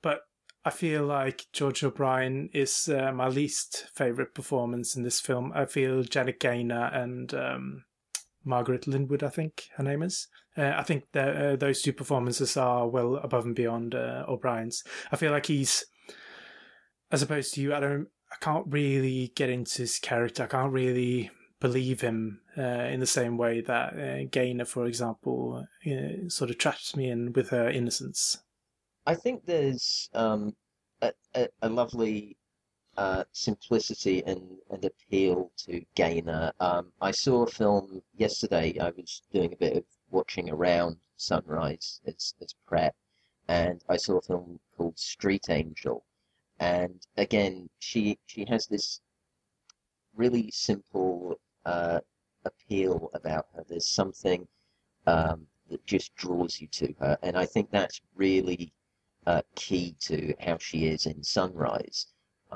but I feel like George O'Brien is uh, my least favourite performance in this film. I feel Janet Gaynor and um, Margaret Linwood, I think her name is. Uh, I think the, uh, those two performances are well above and beyond uh, O'Brien's. I feel like he's, as opposed to you, I don't, I can't really get into his character. I can't really believe him uh, in the same way that uh, Gaynor, for example, you know, sort of traps me in with her innocence. I think there's um, a, a, a lovely uh, simplicity and, and appeal to Gaynor. Um, I saw a film yesterday. I was doing a bit of watching around Sunrise as, as prep, and I saw a film called Street Angel. And again, she she has this really simple uh, appeal about her. There's something um, that just draws you to her, and I think that's really uh, key to how she is in Sunrise.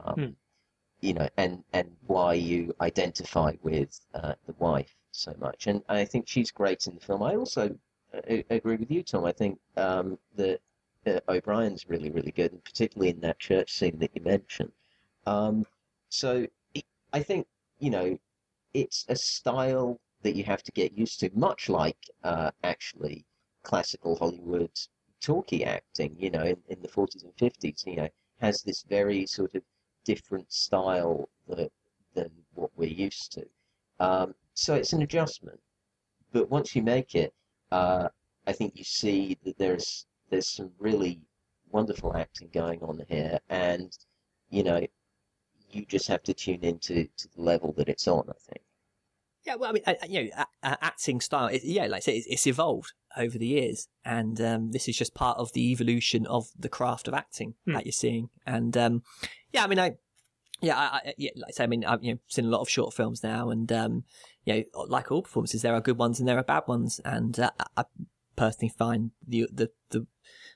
Um, hmm. You know, and, and why you identify with uh, the wife so much. And I think she's great in the film. I also uh, agree with you, Tom. I think um, that uh, O'Brien's really, really good, and particularly in that church scene that you mentioned. Um, so it, I think, you know, it's a style that you have to get used to, much like uh, actually classical Hollywood talkie acting, you know, in, in the forties and fifties, you know, has this very sort of different style that, than what we're used to. Um, so it's an adjustment. But once you make it, uh, I think you see that there's there's some really wonderful acting going on here. And, you know, you just have to tune into to the level that it's on, I think. Yeah, well, I mean, I, you know, a, a acting style, it, yeah, like I say, it's, it's evolved over the years. And um, this is just part of the evolution of the craft of acting mm. that you're seeing. And, um, yeah, I mean, I, yeah, I, I, yeah, like I say, I mean, I've you know, seen a lot of short films now. And, um, you know, like all performances, there are good ones and there are bad ones. And uh, I personally find the, the, the,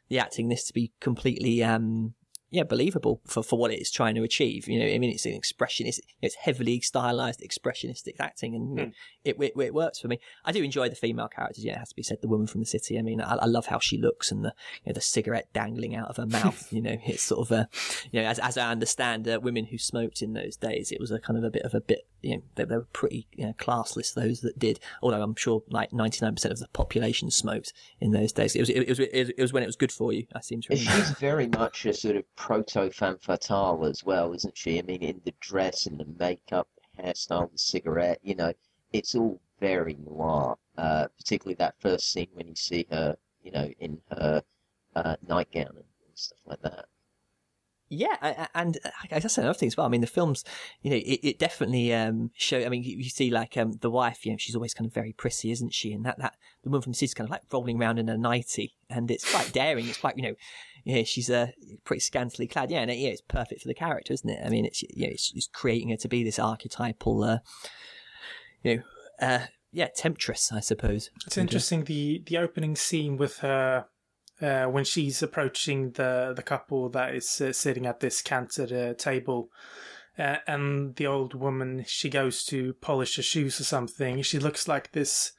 the acting in this to be completely, um, yeah, believable for, for what it's trying to achieve. You know, I mean, it's an expressionist, it's heavily stylized expressionistic acting, and mm. it, it it works for me. I do enjoy the female characters. Yeah, it has to be said. The woman from the city. I mean, I, I love how she looks, and the you know, the cigarette dangling out of her mouth. You know, it's sort of a, you know, as as I understand, uh, women who smoked in those days, it was a kind of a bit of a bit. You know, they, they were pretty you know, classless. Those that did, although I'm sure like ninety-nine percent of the population smoked in those days. It was it, it was it was when it was good for you. I seem to remember. She's very much a sort of proto-femme fatale as well, isn't she? I mean, in the dress, in the makeup, the hairstyle, the cigarette, you know, it's all very noir, uh, particularly that first scene when you see her, you know, in her uh, nightgown and stuff like that. Yeah, and that's another thing as well. I mean, the films, you know, it, it definitely um, show. I mean, you, you see like um, the wife, you know, she's always kind of very prissy, isn't she? And that, that the woman from the city's kind of like rolling around in a nightie, and it's quite daring. It's quite, you know, yeah, she's uh, pretty scantily clad. Yeah, and it, yeah, it's perfect for the character, isn't it? I mean, it's you know, it's, it's creating her to be this archetypal, uh, you know, uh, yeah, temptress, I suppose. It's interesting the the opening scene with her. Uh, when she's approaching the, the couple that is uh, sitting at this canted uh, table, uh, and the old woman, she goes to polish her shoes or something. She looks like this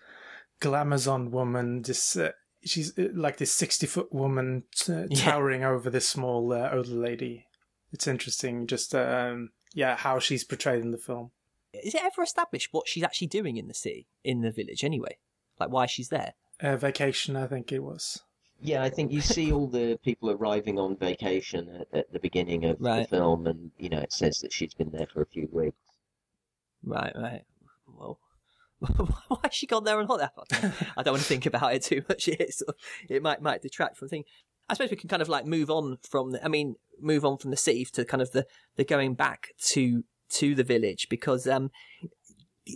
glamazon woman. This uh, she's uh, like this sixty foot woman t- towering yeah. over this small uh, older lady. It's interesting, just um, yeah, how she's portrayed in the film. Is it ever established what she's actually doing in the city, in the village, anyway? Like why she's there? Uh, vacation, I think it was. Yeah, I think you see all the people arriving on vacation at, at the beginning of right. the film, and, you know, it says that she's been there for a few weeks. Right, right. Well, why has she gone there and not there? I don't want to think about it too much. It's, it might might detract from things. I suppose we can kind of, like, move on from the, I mean, move on from the city to kind of the, the going back to to the village, because um,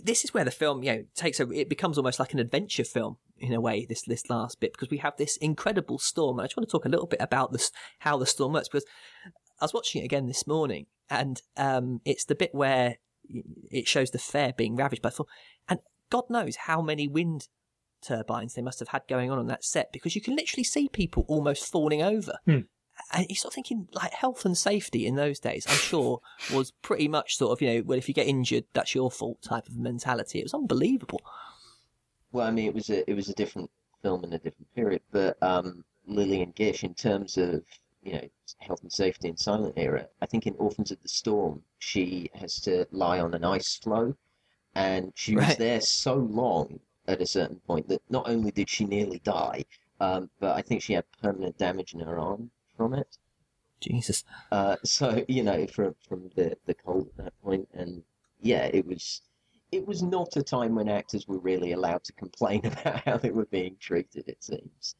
this is where the film, you know, takes a, it becomes almost like an adventure film. In a way, this this last bit, because we have this incredible storm, and I just want to talk a little bit about this, how the storm works. Because I was watching it again this morning, and um, it's the bit where it shows the fair being ravaged by the storm, and God knows how many wind turbines they must have had going on on that set, because you can literally see people almost falling over. Hmm. And you're sort of thinking, like, health and safety in those days, I'm sure, was pretty much sort of, you know, well, if you get injured, that's your fault type of mentality. It was unbelievable. Well, I mean, it was a it was a different film in a different period, but um, Lillian Gish, in terms of you know health and safety in silent era, I think in Orphans of the Storm, she has to lie on an ice floe, and she right. was there so long at a certain point that not only did she nearly die, um, but I think she had permanent damage in her arm from it. Jesus. Uh, so you know, from from the the cold at that point, and yeah, it was. It was not a time when actors were really allowed to complain about how they were being treated, it seems.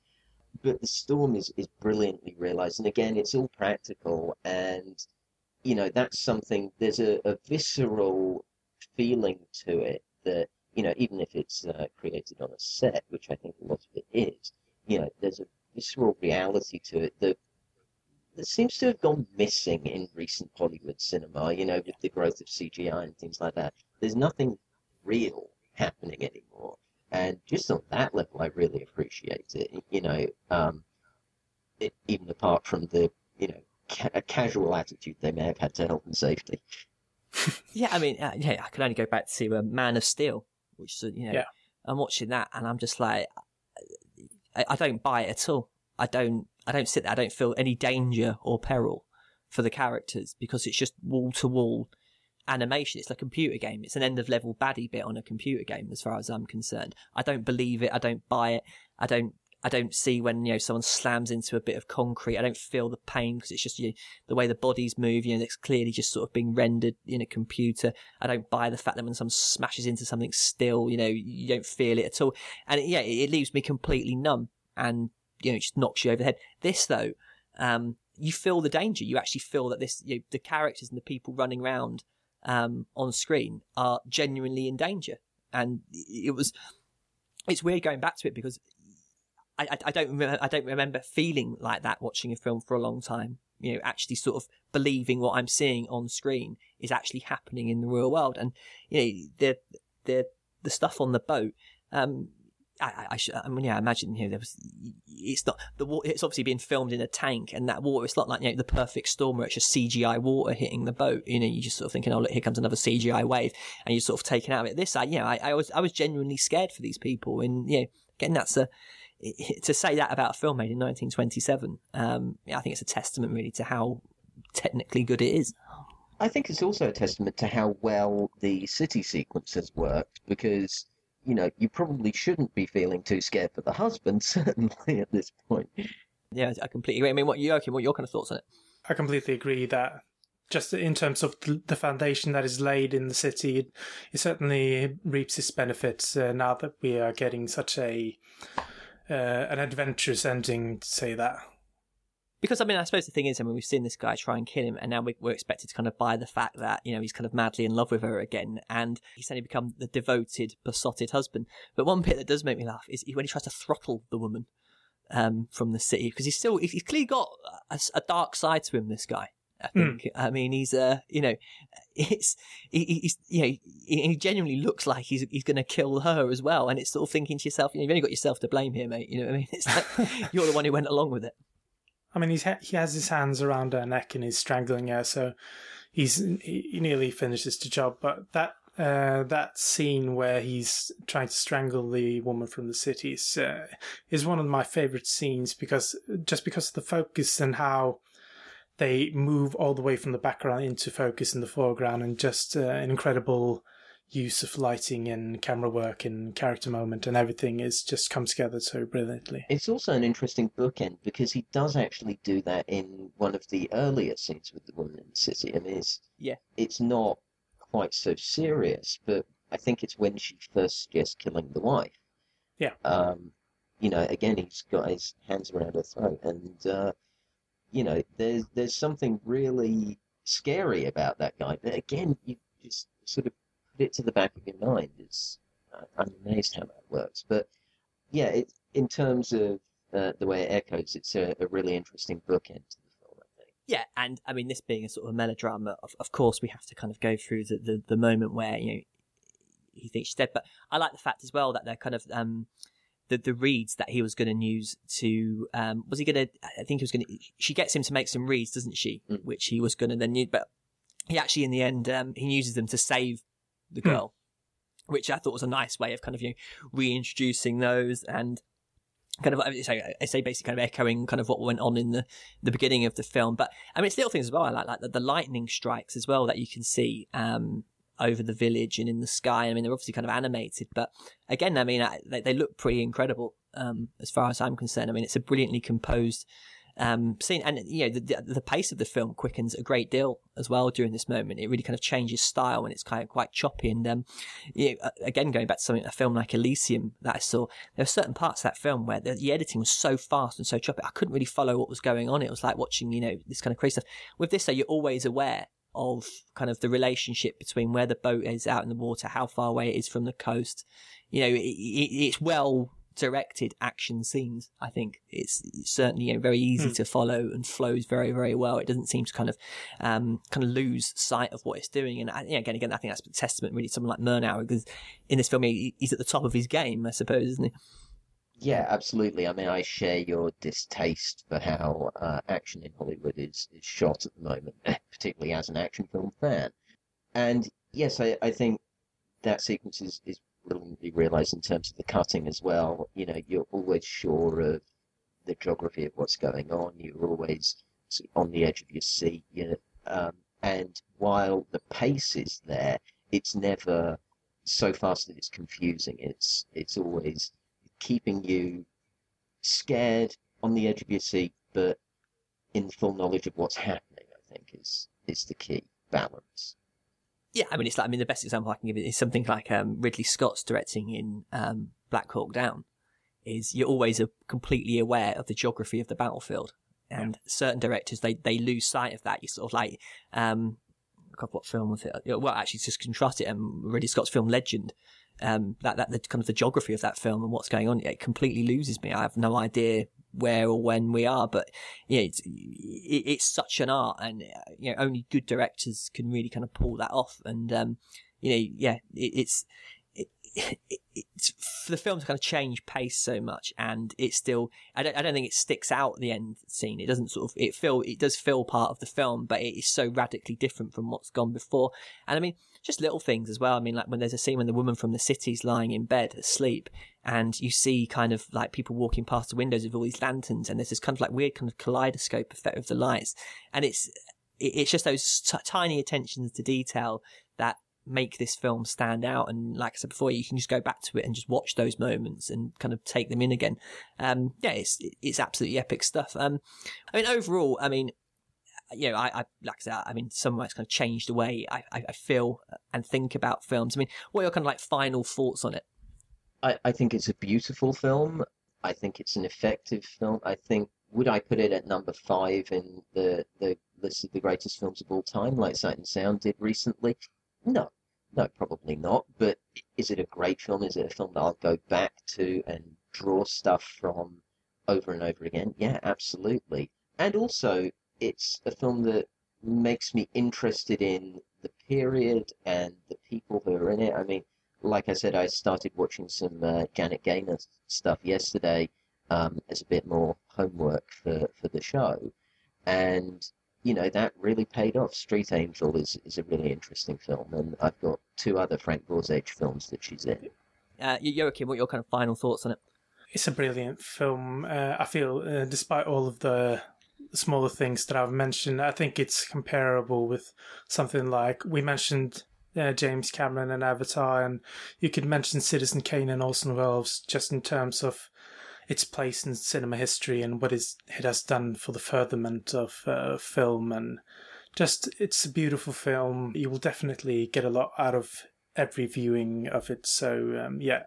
But the storm is, is brilliantly realised. And again, it's all practical. And you know, that's something, there's a, a visceral feeling to it that, you know, even if it's uh, created on a set, which I think a lot of it is, you know, there's a visceral reality to it that, that seems to have gone missing in recent Hollywood cinema, you know, with the growth of C G I and things like that. There's nothing real happening anymore. And just on that level, I really appreciate it, you know, um, it, even apart from the, you know, ca- a casual attitude they may have had to health and safety. Yeah, I mean, uh, yeah, I can only go back to uh, Man of Steel, which, you know, yeah. I'm watching that and I'm just like, I, I don't buy it at all. I don't, I don't sit there. I don't feel any danger or peril for the characters because it's just wall to wall animation. It's like a computer game. It's an end of level baddie bit on a computer game, as far as I'm concerned. I don't believe it. I don't buy it. I don't, I don't see when, you know, someone slams into a bit of concrete. I don't feel the pain because it's just, you know, the way the bodies move, you know, it's clearly just sort of being rendered in a computer. I don't buy the fact that when someone smashes into something still, you know, you don't feel it at all. And it, yeah, it, it leaves me completely numb and, you know, it just knocks you over the head. This though, um, you feel the danger. You actually feel that this, you know, the characters and the people running around um, on screen are genuinely in danger. And it was, it's weird going back to it because I, I, I don't, re- I don't remember feeling like that watching a film for a long time. You know, actually sort of believing what I'm seeing on screen is actually happening in the real world. And you know, the the the stuff on the boat. Um, I, I, should, I mean, yeah, I imagine, you know, there was, it's not the water, it's obviously being filmed in a tank and that water, it's not like, you know, the perfect storm where it's just C G I water hitting the boat. You know, you're just sort of thinking, oh, look, here comes another C G I wave and you're sort of taken out of it. This, I, you know, I, I was, I was genuinely scared for these people. And, you know, again, that's a, it, to say that about a film made in nineteen twenty-seven. Um, I think it's a testament really to how technically good it is. I think it's also a testament to how well the city sequence has worked because, you know, you probably shouldn't be feeling too scared for the husband, certainly, at this point. Yeah, I completely agree. I mean, what Joachim, what are your kind of thoughts on it? I completely agree that just in terms of the foundation that is laid in the city, it, it certainly reaps its benefits uh, now that we are getting such a uh, an adventurous ending, to say that. Because, I mean, I suppose the thing is, I mean, we've seen this guy try and kill him, and now we're expected to kind of buy the fact that, you know, he's kind of madly in love with her again, and he's suddenly become the devoted, besotted husband. But one bit that does make me laugh is when he tries to throttle the woman um, from the city, because he's still, he's clearly got a, a dark side to him, this guy, I think. Mm. I mean, he's, uh, you know, it's, he, he's, you know, he, he genuinely looks like he's he's going to kill her as well, and it's sort of thinking to yourself, you know, you've only got yourself to blame here, mate, you know what I mean? It's like, you're the one who went along with it. I mean, he's ha- he has his hands around her neck and he's strangling her, so he's he nearly finishes the job. But that uh, that scene where he's trying to strangle the woman from the city is, uh, is one of my favourite scenes because just because of the focus and how they move all the way from the background into focus in the foreground and just uh, an incredible use of lighting and camera work and character moment and everything is just come together so brilliantly. It's also an interesting bookend because he does actually do that in one of the earlier scenes with the woman in the city. I mean, it's, yeah. It's not quite so serious, but I think it's when she first suggests killing the wife. Yeah. Um, you know, again, he's got his hands around her throat and, uh, you know, there's, there's something really scary about that guy. But again, you just sort of it to the back of your mind. It's, I'm amazed how that works. But yeah, it, in terms of uh, the way it echoes, it's a, a really interesting bookend to the film, I think. Yeah, and I mean, this being a sort of a melodrama, of, of course we have to kind of go through the, the, the moment where, you know, he thinks she's dead. But I like the fact as well that they're kind of um, the the reeds that he was going to use to um, was he going to? I think he was going to. She gets him to make some reeds, doesn't she? Mm. Which he was going to then use, but he actually in the end um, he uses them to save the girl, mm. which I thought was a nice way of kind of, you know, reintroducing those and kind of, I say, I say basically kind of echoing kind of what went on in the, the beginning of the film. But I mean, it's little things as well. I like, like the, the lightning strikes as well that you can see um, over the village and in the sky. I mean, they're obviously kind of animated, but again, I mean, I, they, they look pretty incredible um, as far as I'm concerned. I mean, it's a brilliantly composed Um, scene, and you know the, the pace of the film quickens a great deal as well during this moment. It really kind of changes style when it's kind of quite choppy. And um, you know, again, going back to something, a film like Elysium that I saw, there were certain parts of that film where the, the editing was so fast and so choppy, I couldn't really follow what was going on. It was like watching, you know, this kind of crazy stuff. With this, though, you're always aware of kind of the relationship between where the boat is out in the water, how far away it is from the coast. You know, it, it, it's well directed action scenes. I think it's certainly, you know, very easy mm. to follow and flows very, very well. It doesn't seem to kind of um, kind of lose sight of what it's doing. And I, you know, again, again, I think that's a testament really to someone like Murnau, because in this film he, he's at the top of his game, I suppose, isn't he? Yeah, absolutely. I mean, I share your distaste for how uh, action in Hollywood is, is shot at the moment, particularly as an action film fan. And yes, I, I think that sequence is, is brilliantly realised in terms of the cutting as well. You know, you're always sure of the geography of what's going on. You're always on the edge of your seat. You know, um, and while the pace is there, it's never so fast that it's confusing. It's it's always keeping you scared, on the edge of your seat, but in full knowledge of what's happening, I think, is is the key balance. Yeah, I mean, it's like, I mean, the best example I can give is something like um, Ridley Scott's directing in um, Black Hawk Down. Is you're always a, completely aware of the geography of the battlefield, and yeah. certain directors they they lose sight of that. You sort of like, um, God, what film was it? Well, actually, just contrast it and Ridley Scott's film Legend. Um, that, that, the kind of the geography of that film and what's going on, it completely loses me. I have no idea where or when we are, but yeah, it's, it, it's such an art, and you know, only good directors can really kind of pull that off. And, um, you know, yeah, it, it's, it, it, it's for the film to kind of change pace so much, and it's still, I don't, I don't think it sticks out the end scene. It doesn't sort of, it feel, it does feel part of the film, but it is so radically different from what's gone before. And I mean, just little things as well. I mean, like when there's a scene when the woman from the city's lying in bed asleep, and you see kind of like people walking past the windows with all these lanterns, and there's this kind of like weird kind of kaleidoscope effect of the lights. And it's, it's just those t- tiny attentions to detail that make this film stand out. And like I said before, you can just go back to it and just watch those moments and kind of take them in again. Um, yeah, it's, it's absolutely epic stuff. Um, I mean, overall, I mean, you know, I, I like I said, I mean, somehow it's kind of changed the way I, I feel and think about films. I mean, what are your kind of like final thoughts on it? I, I think it's a beautiful film. I think it's an effective film. I think, would I put it at number five in the, the list of the greatest films of all time, like Sight and Sound did recently? No, no, probably not. But is it a great film? Is it a film that I'll go back to and draw stuff from over and over again? Yeah, absolutely. And also, it's a film that makes me interested in the period and the people who are in it. I mean, like I said, I started watching some uh, Janet Gaynor stuff yesterday um, as a bit more homework for, for the show. And, you know, that really paid off. Street Angel is, is a really interesting film. And I've got two other Frank Borzage films that she's in. Uh, Joachim, what are your kind of final thoughts on it? It's a brilliant film. Uh, I feel, uh, despite all of the smaller things that I've mentioned, I think it's comparable with something like, we mentioned uh, James Cameron and Avatar, and you could mention Citizen Kane and Orson Welles, just in terms of its place in cinema history and what is, it has done for the furtherment of uh, film. And just, it's a beautiful film. You will definitely get a lot out of every viewing of it. So um, yeah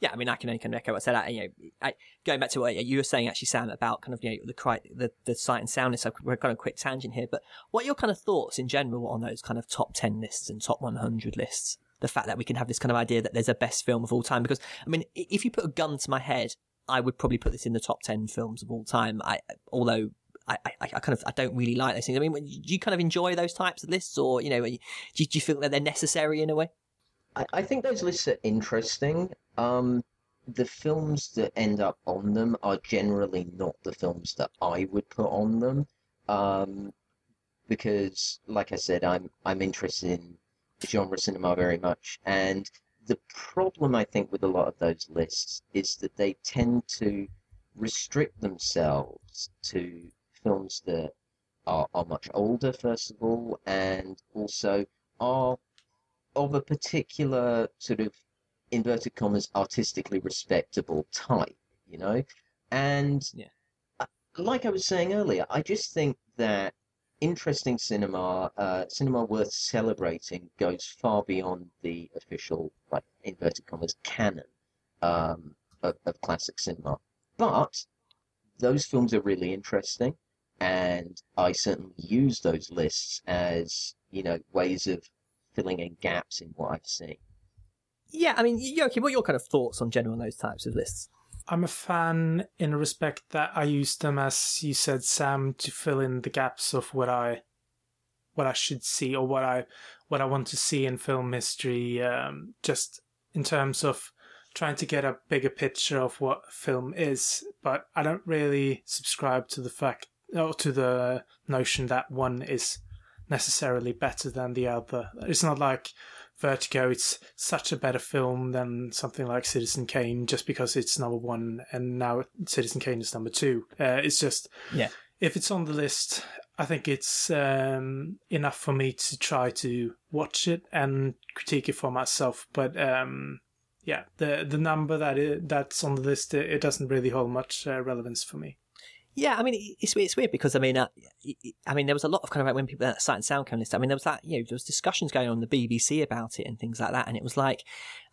Yeah, I mean, I can only kind of echo what I said. I, you know, I, going back to what you were saying, actually, Sam, about kind of, you know, the the, the sight and sound list. We're kind of quick tangent here, but what are your kind of thoughts in general on those kind of top ten lists and top one hundred lists? The fact that we can have this kind of idea that there's a best film of all time, because, I mean, if you put a gun to my head, I would probably put this in the top ten films of all time. I, although I, I, I kind of, I don't really like those things. I mean, do you kind of enjoy those types of lists, or, you know, do you, do you feel that they're necessary in a way? I, I think those lists are interesting. Um, the films that end up on them are generally not the films that I would put on them, um, because, like I said, I'm I'm interested in genre cinema very much, and the problem, I think, with a lot of those lists is that they tend to restrict themselves to films that are, are much older, first of all, and also are of a particular sort of, inverted commas, artistically respectable type, you know? And yeah. I, like I was saying earlier, I just think that interesting cinema, uh, cinema worth celebrating, goes far beyond the official, like, inverted commas, canon um, of, of classic cinema. But those films are really interesting, and I certainly use those lists as, you know, ways of filling in gaps in what I've seen. Yeah, I mean, Joachim, what are your kind of thoughts on general on those types of lists? I'm a fan in the respect that I use them, as you said, Sam, to fill in the gaps of what I what I should see, or what I what I want to see in film history, um, just in terms of trying to get a bigger picture of what film is. But I don't really subscribe to the fact or to the notion that one is necessarily better than the other. It's not like Vertigo, it's such a better film than something like Citizen Kane just because it's number one and now Citizen Kane is number two. Uh, it's just, yeah. If it's on the list, I think it's um, enough for me to try to watch it and critique it for myself. But um, yeah, the the number that it, that's on the list, it, it doesn't really hold much uh, relevance for me. Yeah, I mean, it's weird, it's weird because, I mean, uh, I mean, there was a lot of kind of like when people, that Sight and Sound came list, I mean, there was that, you know, there was discussions going on in the B B C about it and things like that. And it was like,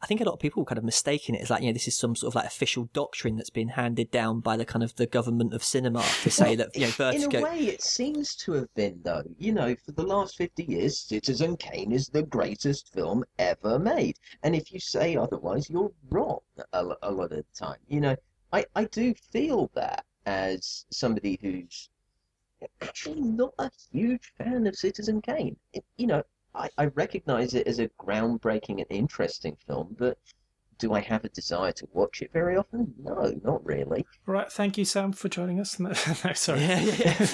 I think a lot of people were kind of mistaking it as like, you know, this is some sort of like official doctrine that's been handed down by the kind of the government of cinema to say well, that, you know, Vertigo. In a way, it seems to have been, though. You know, for the last fifty years, Citizen Kane is the greatest film ever made. And if you say otherwise, you're wrong a, a lot of the time. You know, I, I do feel that. As somebody who's actually not a huge fan of Citizen Kane. It, you know, I, I recognise it as a groundbreaking and interesting film, but do I have a desire to watch it very often? No, not really. Right, thank you, Sam, for joining us. No, no sorry. Yeah, yeah, yeah.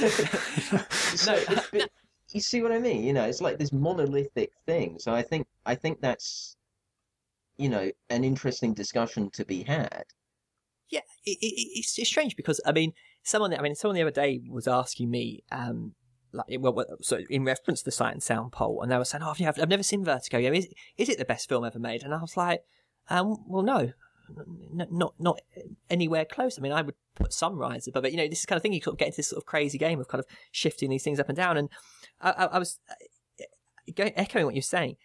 so, no, but, no. You see what I mean? You know, it's like this monolithic thing. So I think I think that's, you know, an interesting discussion to be had. Yeah, it, it, it's, it's strange because I mean, someone I mean, someone the other day was asking me, um, like, well, so in reference to the Sight and Sound poll, and they were saying, "Oh, I've, I've never seen Vertigo. You know, is is it the best film ever made?" And I was like, um, "Well, no, n- not not anywhere close. I mean, I would put Sunrise above it. You know, this is the kind of thing you sort of get into this sort of crazy game of kind of shifting these things up and down." And I, I, I was going, echoing what you're saying.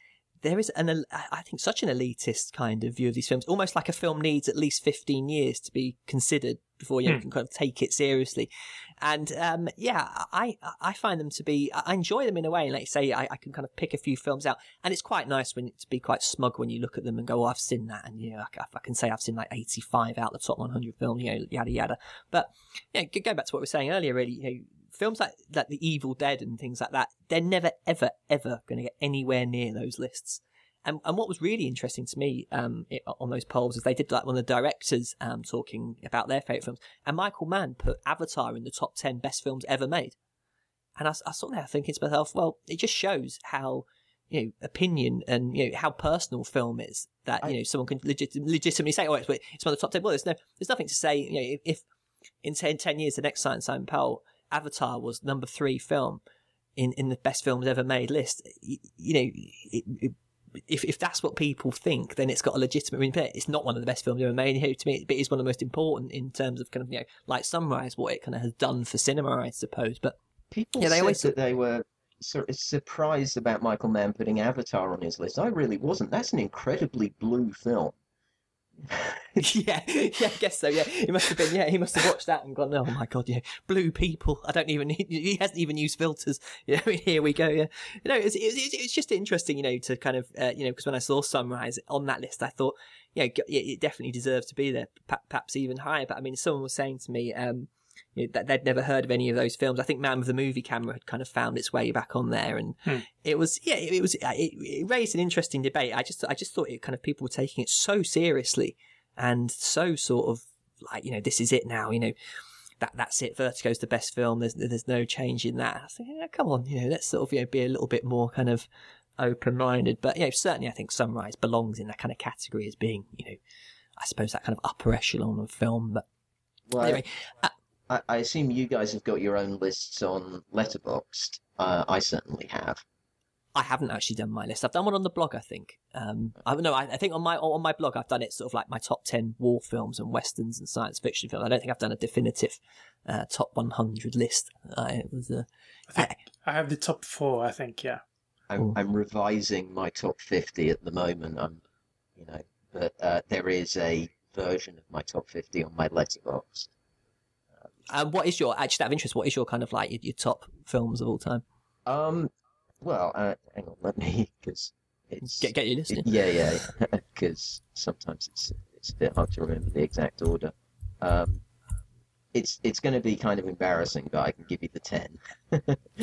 There is an, I think, such an elitist kind of view of these films, almost like a film needs at least fifteen years to be considered before you mm. can kind of take it seriously. And, um, yeah, I, I find them to be, I enjoy them in a way. And like you say, I, I can kind of pick a few films out. And it's quite nice when to be quite smug when you look at them and go, oh, I've seen that. And, you know, I, I can say I've seen like eighty-five out of the top one hundred films, you know, yada, yada. But, yeah, going back to what we were saying earlier, really, you know, films like, like The Evil Dead and things like that, they're never, ever, ever going to get anywhere near those lists. And and what was really interesting to me um, it, on those polls is they did like one of the directors um, talking about their favourite films. And Michael Mann put Avatar in the top ten best films ever made. And I, I sort of thinking to myself, well, it just shows how, you know, opinion and, you know, how personal film is that, you I... know, someone can legit, legitimately say, oh, it's, it's one of the top ten. Well, there's, no, there's nothing to say, you know, if in ten, ten years the next Sight and Sound poll, Avatar was number three film in, in the best films ever made list. You, you know, it, it, if if that's what people think, then it's got a legitimate. I mean, it's not one of the best films ever made. You know, to me, it is one of the most important in terms of kind of, you know, like Sunrise, what it kind of has done for cinema, I suppose. But people yeah, they said always... that they were sort of surprised about Michael Mann putting Avatar on his list. I really wasn't. That's an incredibly blue film. yeah, yeah, I guess so. Yeah, he must have been. Yeah, he must have watched that and gone, "Oh my god, yeah, blue people. I don't even need." He hasn't even used filters. You know, I mean, here we go. Yeah, you know, it's it's it's just interesting, you know, to kind of uh, you know, because when I saw Sunrise on that list, I thought, you know, it definitely deserves to be there, perhaps even higher. But I mean, someone was saying to me, um, you know, that they'd never heard of any of those films. I think Man with the Movie Camera had kind of found its way back on there, and hmm. it was yeah, it was it, it raised an interesting debate. I just I just thought it kind of people were taking it so seriously and so sort of like, you know, this is it now, you know, that that's it. Vertigo's the best film. There's there's no change in that. I was thinking, yeah, come on, you know, let's sort of, you know, be a little bit more kind of open minded. But you know, certainly I think Sunrise belongs in that kind of category as being, you know, I suppose that kind of upper echelon of film. But well, anyway. Uh, I assume you guys have got your own lists on Letterboxd. Uh, I certainly have. I haven't actually done my list. I've done one on the blog, I think. Um, I don't know. I, I think on my on my blog, I've done it sort of like my top ten war films and westerns and science fiction films. I don't think I've done a definitive uh, top one hundred list. I, it was a, I, think I, I have the top four, I think, yeah. I'm, I'm revising my top fifty at the moment. I'm, you know, but uh, there is a version of my top fifty on my Letterboxd. And um, what is your, actually out of interest, what is your kind of like your, your top films of all time? Um, Well, uh, hang on, let me, because it's... Get, get your list in. Yeah, yeah, because yeah, sometimes it's it's a bit hard to remember the exact order. Um, it's it's going to be kind of embarrassing, but I can give you the ten.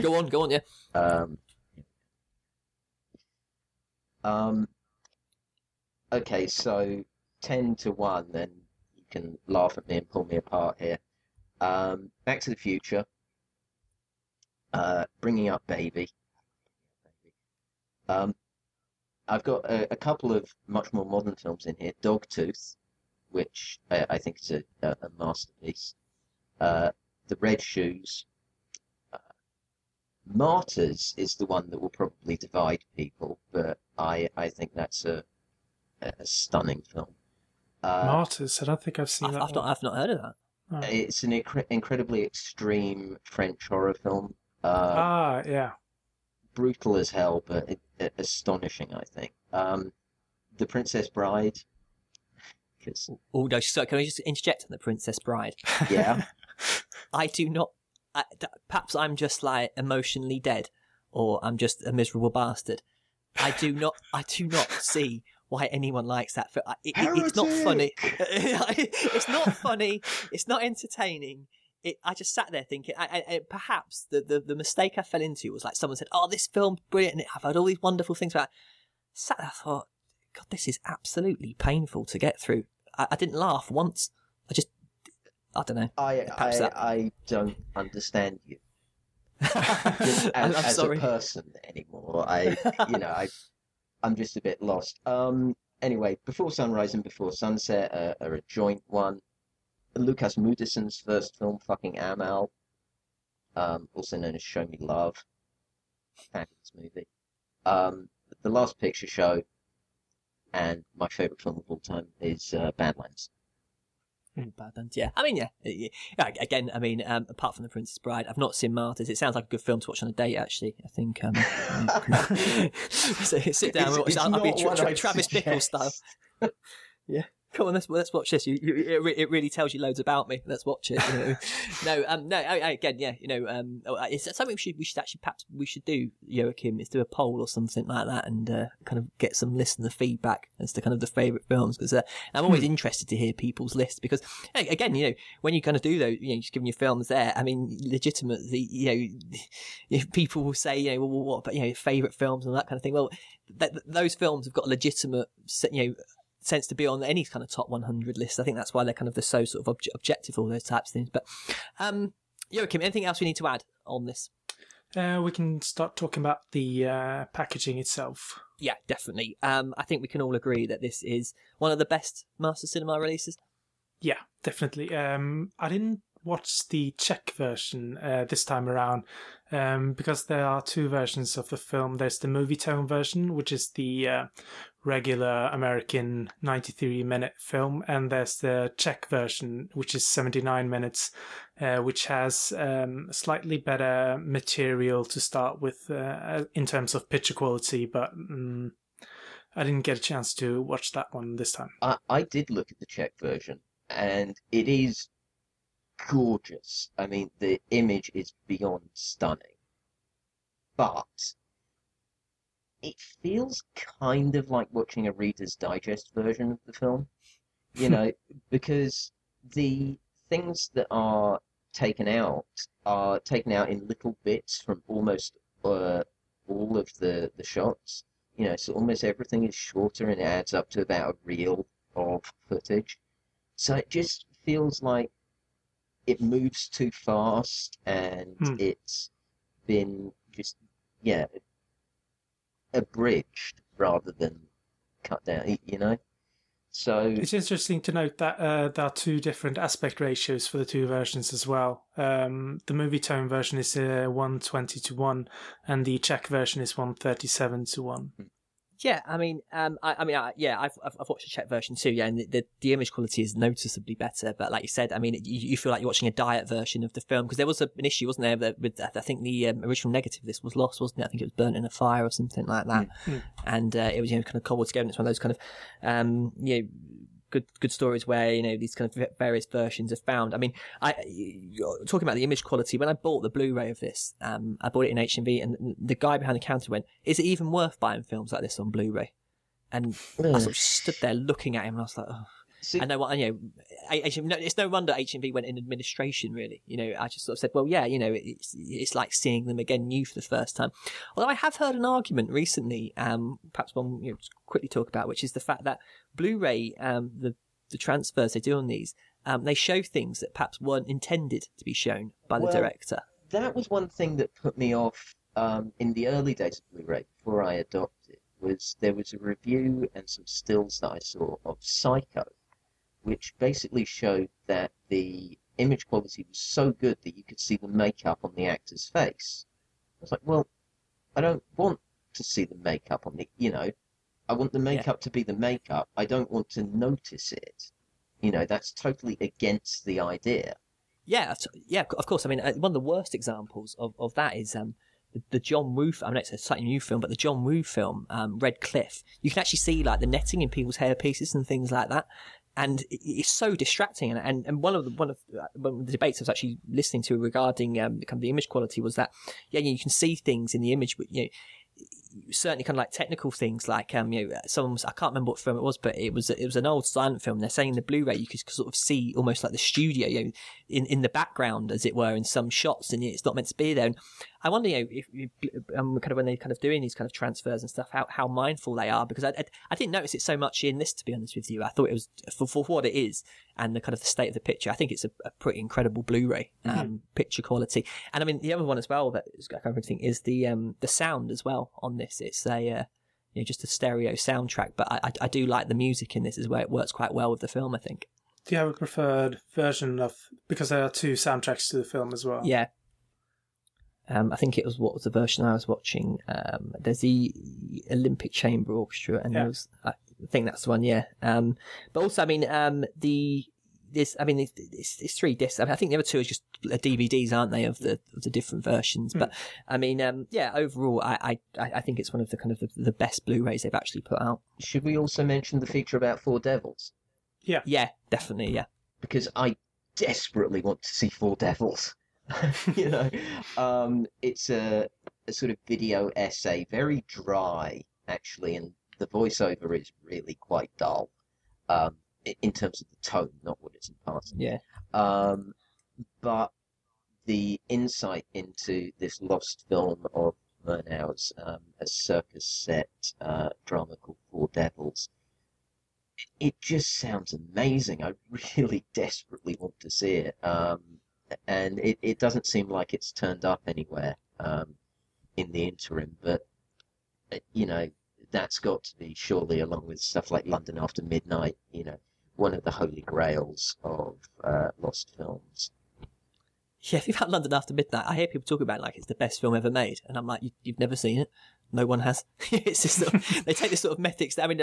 Go on, go on, yeah. Um, um, okay, so ten to one, then you can laugh at me and pull me apart here. Um, Back to the Future. Uh, bringing Up Baby. Um, I've got a, a couple of much more modern films in here. Dogtooth, which I, I think is a, a, a masterpiece. Uh, The Red Shoes. Uh, Martyrs is the one that will probably divide people, but I, I think that's a, a stunning film. Uh, Martyrs? I don't think I've seen I've, that I've one. Not, I've not heard of that. Oh. It's an incre- incredibly extreme French horror film. Uh, ah, yeah. Brutal as hell, but it, it, astonishing, I think. Um, The Princess Bride. Cause... Oh, no, so can I just interject on The Princess Bride? Yeah. I do not... I, perhaps I'm just, like, emotionally dead, or I'm just a miserable bastard. I do not, I do not see why anyone likes that film. It, it, it's not funny. It's not funny. It's not entertaining. It, I just sat there thinking, I, I, perhaps the, the, the mistake I fell into was like someone said, oh, this film's brilliant, and I've heard all these wonderful things about it. Sat there, I thought, God, this is absolutely painful to get through. I, I didn't laugh once. I just, I don't know. I I, that... I don't understand you. Just as, I'm, I'm as sorry. a person anymore. I, you know, I, I'm just a bit lost. Um. Anyway, Before Sunrise and Before Sunset are, are a joint one. Lucas Moodyson's first film, fucking Amal, um, also known as Show Me Love, fabulous movie. Um, the Last Picture Show, and my favourite film of all time is uh, Badlands. Badlands, yeah. I mean, yeah. yeah. Again, I mean, um, apart from The Princess Bride, I've not seen Martyrs. It sounds like a good film to watch on a date, actually. I think. Um, so sit down. It's, and watch. It's I'll, I'll be tra- tra- Travis Bickle style. Yeah. Come on, let's let's watch this. You, you, it, it really tells you loads about me. Let's watch it. You know? no, um, no. Again, yeah, you know, um, it's something we should we should actually perhaps we should do, Joachim, is do a poll or something like that, and uh, kind of get some listener feedback as to kind of the favourite films, because uh, I'm always hmm. interested to hear people's lists, because again, you know, when you kind of do those, you know, just giving your films there. I mean, legitimately, you know, if people will say, you know, well, what about, you know, favourite films and that kind of thing? Well, th- th- those films have got a legitimate, you know, sense to be on any kind of top one hundred list. I think that's why they're kind of they're so sort of ob- objective, all those types of things. But um Joachim, anything else we need to add on this? Uh, we can start talking about the uh, packaging itself. Yeah, definitely. Um, I think we can all agree that this is one of the best Master Cinema releases. Yeah, definitely. Um, I didn't watch the Czech version uh, this time around um, because there are two versions of the film. There's the Movietone version, which is the uh, regular American ninety-three minute film, and there's the Czech version, which is seventy-nine minutes, uh, which has um, slightly better material to start with uh, in terms of picture quality, but um, I didn't get a chance to watch that one this time. I, I did look at the Czech version, and it is gorgeous. I mean, the image is beyond stunning, but it feels kind of like watching a Reader's Digest version of the film, you know, because the things that are taken out are taken out in little bits from almost uh, all of the, the shots, you know, so almost everything is shorter and adds up to about a reel of footage. So it just feels like it moves too fast, and hmm. it's been just, yeah, abridged rather than cut down, you know? So it's interesting to note that uh, there are two different aspect ratios for the two versions as well. Um, the Movietone version is uh, one twenty to one, and the Czech version is one thirty-seven to one. Hmm. Yeah, I mean, um, I, I mean, I, yeah, I've I've watched the Czech version too, yeah, and the, the the image quality is noticeably better. But like you said, I mean, it, you, you feel like you're watching a diet version of the film, because there was a, an issue, wasn't there, with I think the um, original negative of this was lost, wasn't it? I think it was burnt in a fire or something like that, mm-hmm. and uh, it was, you know, kind of cobbled together. And it's one of those kind of, um, you know, good good stories where, you know, these kind of various versions are found. I mean, I you're talking about the image quality. When I bought the Blu-ray of this, um, I bought it in H M V, and the guy behind the counter went, "Is it even worth buying films like this on Blu-ray?" And mm. I sort of stood there looking at him, and I was like, "Oh." So, I know what, you know, it's no wonder H M V went in administration, really. You know, I just sort of said, well, yeah, you know, it's, it's like seeing them again new for the first time. Although I have heard an argument recently, um, perhaps one, you know, quickly talk about, which is the fact that Blu-ray, um, the, the transfers they do on these, um, they show things that perhaps weren't intended to be shown by well, the director. That was one thing that put me off um, in the early days of Blu-ray before I adopted, was there was a review and some stills that I saw of Psycho, which basically showed that the image quality was so good that you could see the makeup on the actor's face. I was like, well, I don't want to see the makeup on the, you know, I want the makeup yeah. to be the makeup. I don't want to notice it. You know, that's totally against the idea. Yeah, yeah, of course. I mean, one of the worst examples of, of that is um, the, the John Woo, I mean, it's a slightly new film, but the John Woo film, um, Red Cliff. You can actually see, like, the netting in people's hair pieces and things like that. And it's so distracting. And, and, and one of the one of, one of the debates I was actually listening to regarding um, kind of the image quality was that, yeah, you can see things in the image, but, you know, certainly kind of like technical things, like um, you know, someone was, I can't remember what film it was, but it was it was an old silent film. They're saying in the Blu-ray you could sort of see almost like the studio, you know, in in the background, as it were, in some shots, and it's not meant to be there. And I wonder, you know, if you, um, kind of when they're kind of doing these kind of transfers and stuff, how how mindful they are, because I I, I didn't notice it so much in this, to be honest with you. I thought it was for for what it is, and the kind of the state of the picture. I think it's a, a pretty incredible Blu-ray um, mm-hmm. picture quality. And I mean, the other one as well that I can't remember is the um the sound as well on this. It's a uh, you know, just a stereo soundtrack, but I, I I do like the music in this as well. It works quite well with the film, I think. Yeah, I would prefer the version of, because there are two soundtracks to the film as well. Yeah. Um, I think it was what was the version I was watching. Um, there's the Olympic Chamber Orchestra, and yeah. there was, I think that's the one. Yeah. Um, but also, I mean, um, the this I mean, it's, it's three discs. I mean, I think the other two are just D V Ds, aren't they, of the of the different versions? Mm. But I mean, um, yeah, overall, I, I I think it's one of the kind of the, the best Blu-rays they've actually put out. Should we also mention the feature about Four Devils? Yeah, yeah, definitely, yeah. Because I desperately want to see Four Devils. You know, um, it's a, a sort of video essay, very dry actually, and the voiceover is really quite dull. Um, in terms of the tone, not what it's imparting. Yeah. Um, but the insight into this lost film of Murnau's, um, a circus set uh, drama called Four Devils, it just sounds amazing. I really desperately want to see it. Um, and it, it doesn't seem like it's turned up anywhere um, in the interim, but, you know, that's got to be surely, along with stuff like London After Midnight, you know, one of the holy grails of uh, lost films. Yeah, if you've had London After Midnight, I hear people talk about it like it's the best film ever made, and I'm like, you, you've never seen it. No one has. It's just sort of, they take this sort of methods. I mean,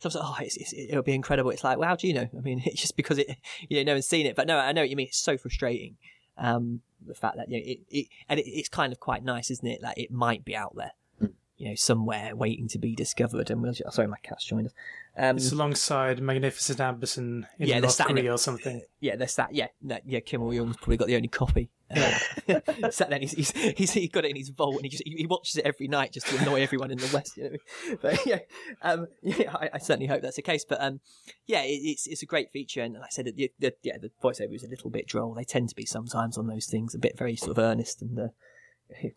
someone's like, oh, it's, it's, it'll be incredible. It's like, well, how do you know? I mean, it's just because it, you know, no one's seen it. But no, I know what you mean. It's so frustrating. Um, the fact that, you know, it, it and it, it's kind of quite nice, isn't it? Like, it might be out there, you know, somewhere waiting to be discovered. And we'll, sorry, my cat's joined us. Um, it's alongside Magnificent Amberson in yeah, North Korea in a, or something. Yeah, there's that. Yeah, no, yeah. Kim Il-sung's probably got the only copy. Uh, sat there, he's, he's he's he got it in his vault, and he just he, he watches it every night just to annoy everyone in the West. You know what I mean? But yeah, um, yeah, I, I certainly hope that's the case. But um, yeah, it, it's it's a great feature, and like I said, the, the, yeah, the voiceover is a little bit droll. They tend to be sometimes on those things, a bit very sort of earnest and. Uh,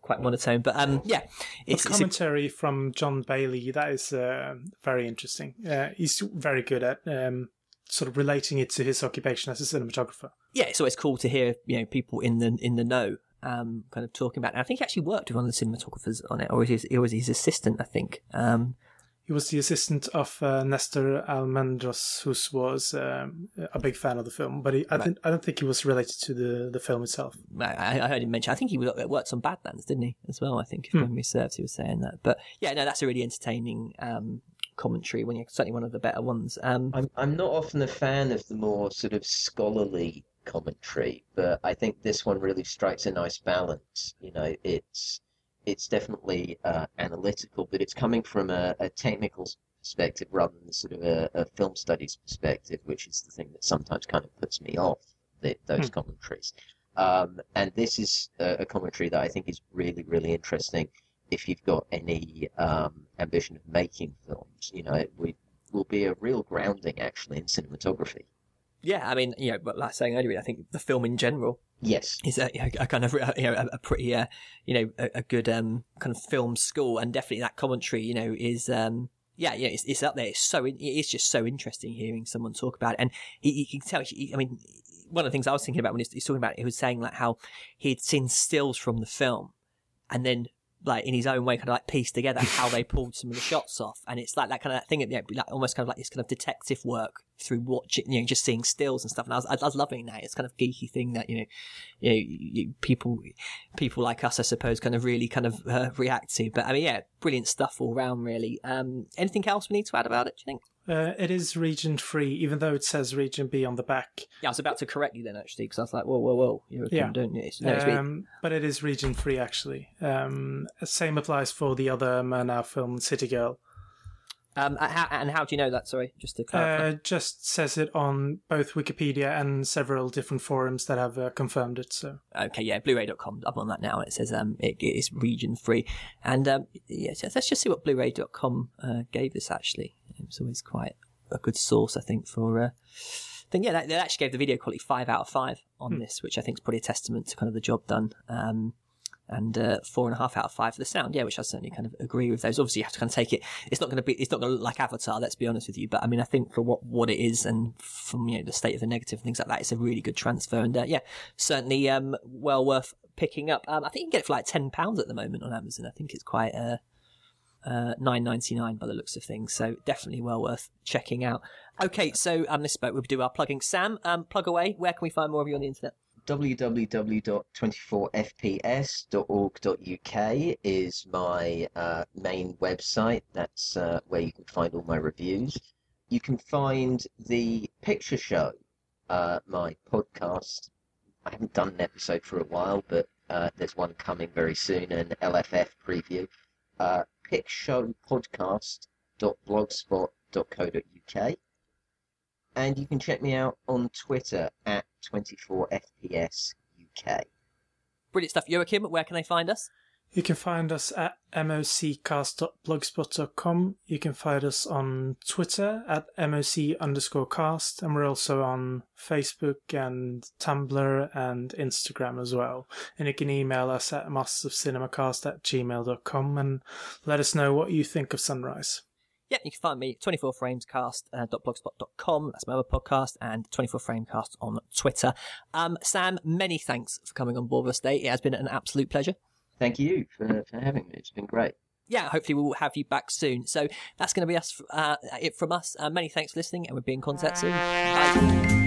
quite monotone, but um yeah it's, the commentary it's a... from John Bailey that is uh, very interesting. Uh, he's very good at um sort of relating it to his occupation as a cinematographer. Yeah, it's always cool to hear, you know, people in the in the know um kind of talking about it. And I think he actually worked with one of the cinematographers on it, or it was his assistant, I think. um He was the assistant of uh, Nestor Almendros, who was um, a big fan of the film, but he, I, right. th- I don't think he was related to the, the film itself. I, I heard him mention, I think he worked on Badlands, didn't he, as well, I think, if mm. memory serves, he was saying that. But yeah, no, that's a really entertaining um, commentary, when you're certainly one of the better ones. Um, I'm, I'm not often a fan of the more sort of scholarly commentary, but I think this one really strikes a nice balance. You know, it's... It's definitely uh, analytical, but it's coming from a, a technical perspective rather than sort of a, a film studies perspective, which is the thing that sometimes kind of puts me off the, those mm. commentaries. Um, and this is a, a commentary that I think is really, really interesting if you've got any um, ambition of making films. You know, it we, will be a real grounding, actually, in cinematography. Yeah, I mean, you know, but like I was saying earlier, I think the film in general, yes, is a, you know, a kind of you know a, a pretty uh, you know a, a good um, kind of film school, and definitely that commentary, you know, is um, yeah, yeah, it's, it's up there. It's so in, it's just so interesting hearing someone talk about it, and you can tell. He, I mean, one of the things I was thinking about when he's, he's talking about it, he was saying like how he'd seen stills from the film, and then, like, in his own way, kind of like piece together how they pulled some of the shots off, and it's like that kind of thing, you know, like almost kind of like this kind of detective work through watching, you know, just seeing stills and stuff. And I was, I was loving that. It's kind of geeky thing that you know, you know, you, people, people like us, I suppose, kind of really kind of uh, react to. But I mean, yeah, brilliant stuff all round, really. Um, anything else we need to add about it, do you think? Uh, it is region free, even though it says region B on the back. Yeah, I was about to correct you then, actually, because I was like, whoa, whoa, whoa. You're yeah. Doing this. No, um, but it is region free, actually. Um, same applies for the other Murnau film, City Girl. Um, and how do you know that? Sorry, just to clarify. Uh, just says it on both Wikipedia and several different forums that have uh, confirmed it. So okay, yeah, Blu-ray dot com. I'm on that now. It says um, it is region free, and um, yeah, let's just see what Blu-ray dot com uh, gave us. Actually, it's always quite a good source, I think, for. Uh, then yeah, they actually gave the video quality five out of five on hmm. this, which I think is probably a testament to kind of the job done. Um, and uh, four and a half out of five for the sound, yeah, which I certainly kind of agree with those. Obviously, you have to kind of take it. It's not going to be, it's not going to look like Avatar, let's be honest with you. But I mean, I think for what, what it is and from, you know, the state of the negative and things like that, it's a really good transfer. And uh, yeah, certainly um, well worth picking up. Um, I think you can get it for like ten pounds at the moment on Amazon. I think it's quite uh, uh, nine ninety-nine by the looks of things. So definitely well worth checking out. Okay, so um, this spoke, we'll do our plugging. Sam, um, plug away. Where can we find more of you on the internet? w w w dot two four f p s dot org dot u k is my uh, main website. That's uh, where you can find all my reviews. You can find The Picture Show, uh, my podcast. I haven't done an episode for a while, but uh, there's one coming very soon, an L F F preview. Uh, pic show podcast dot blogspot dot co dot u k. And you can check me out on Twitter at twenty-four F P S U K. Brilliant stuff. Joachim, where can they find us? You can find us at m o c cast dot blogspot dot com. You can find us on Twitter at m o c underscore cast. And we're also on Facebook and Tumblr and Instagram as well. And you can email us at masters of cinema cast at gmail dot com and let us know what you think of Sunrise. Yeah, you can find me at twenty-four frames cast dot blogspot dot com. That's my other podcast, and twenty-four frame cast on Twitter. Um, Sam, many thanks for coming on board with us today. It has been an absolute pleasure. Thank you for, for having me. It's been great. Yeah, hopefully we'll have you back soon. So that's going to be us, uh, it from us. Uh, many thanks for listening, and we'll be in contact soon. Bye.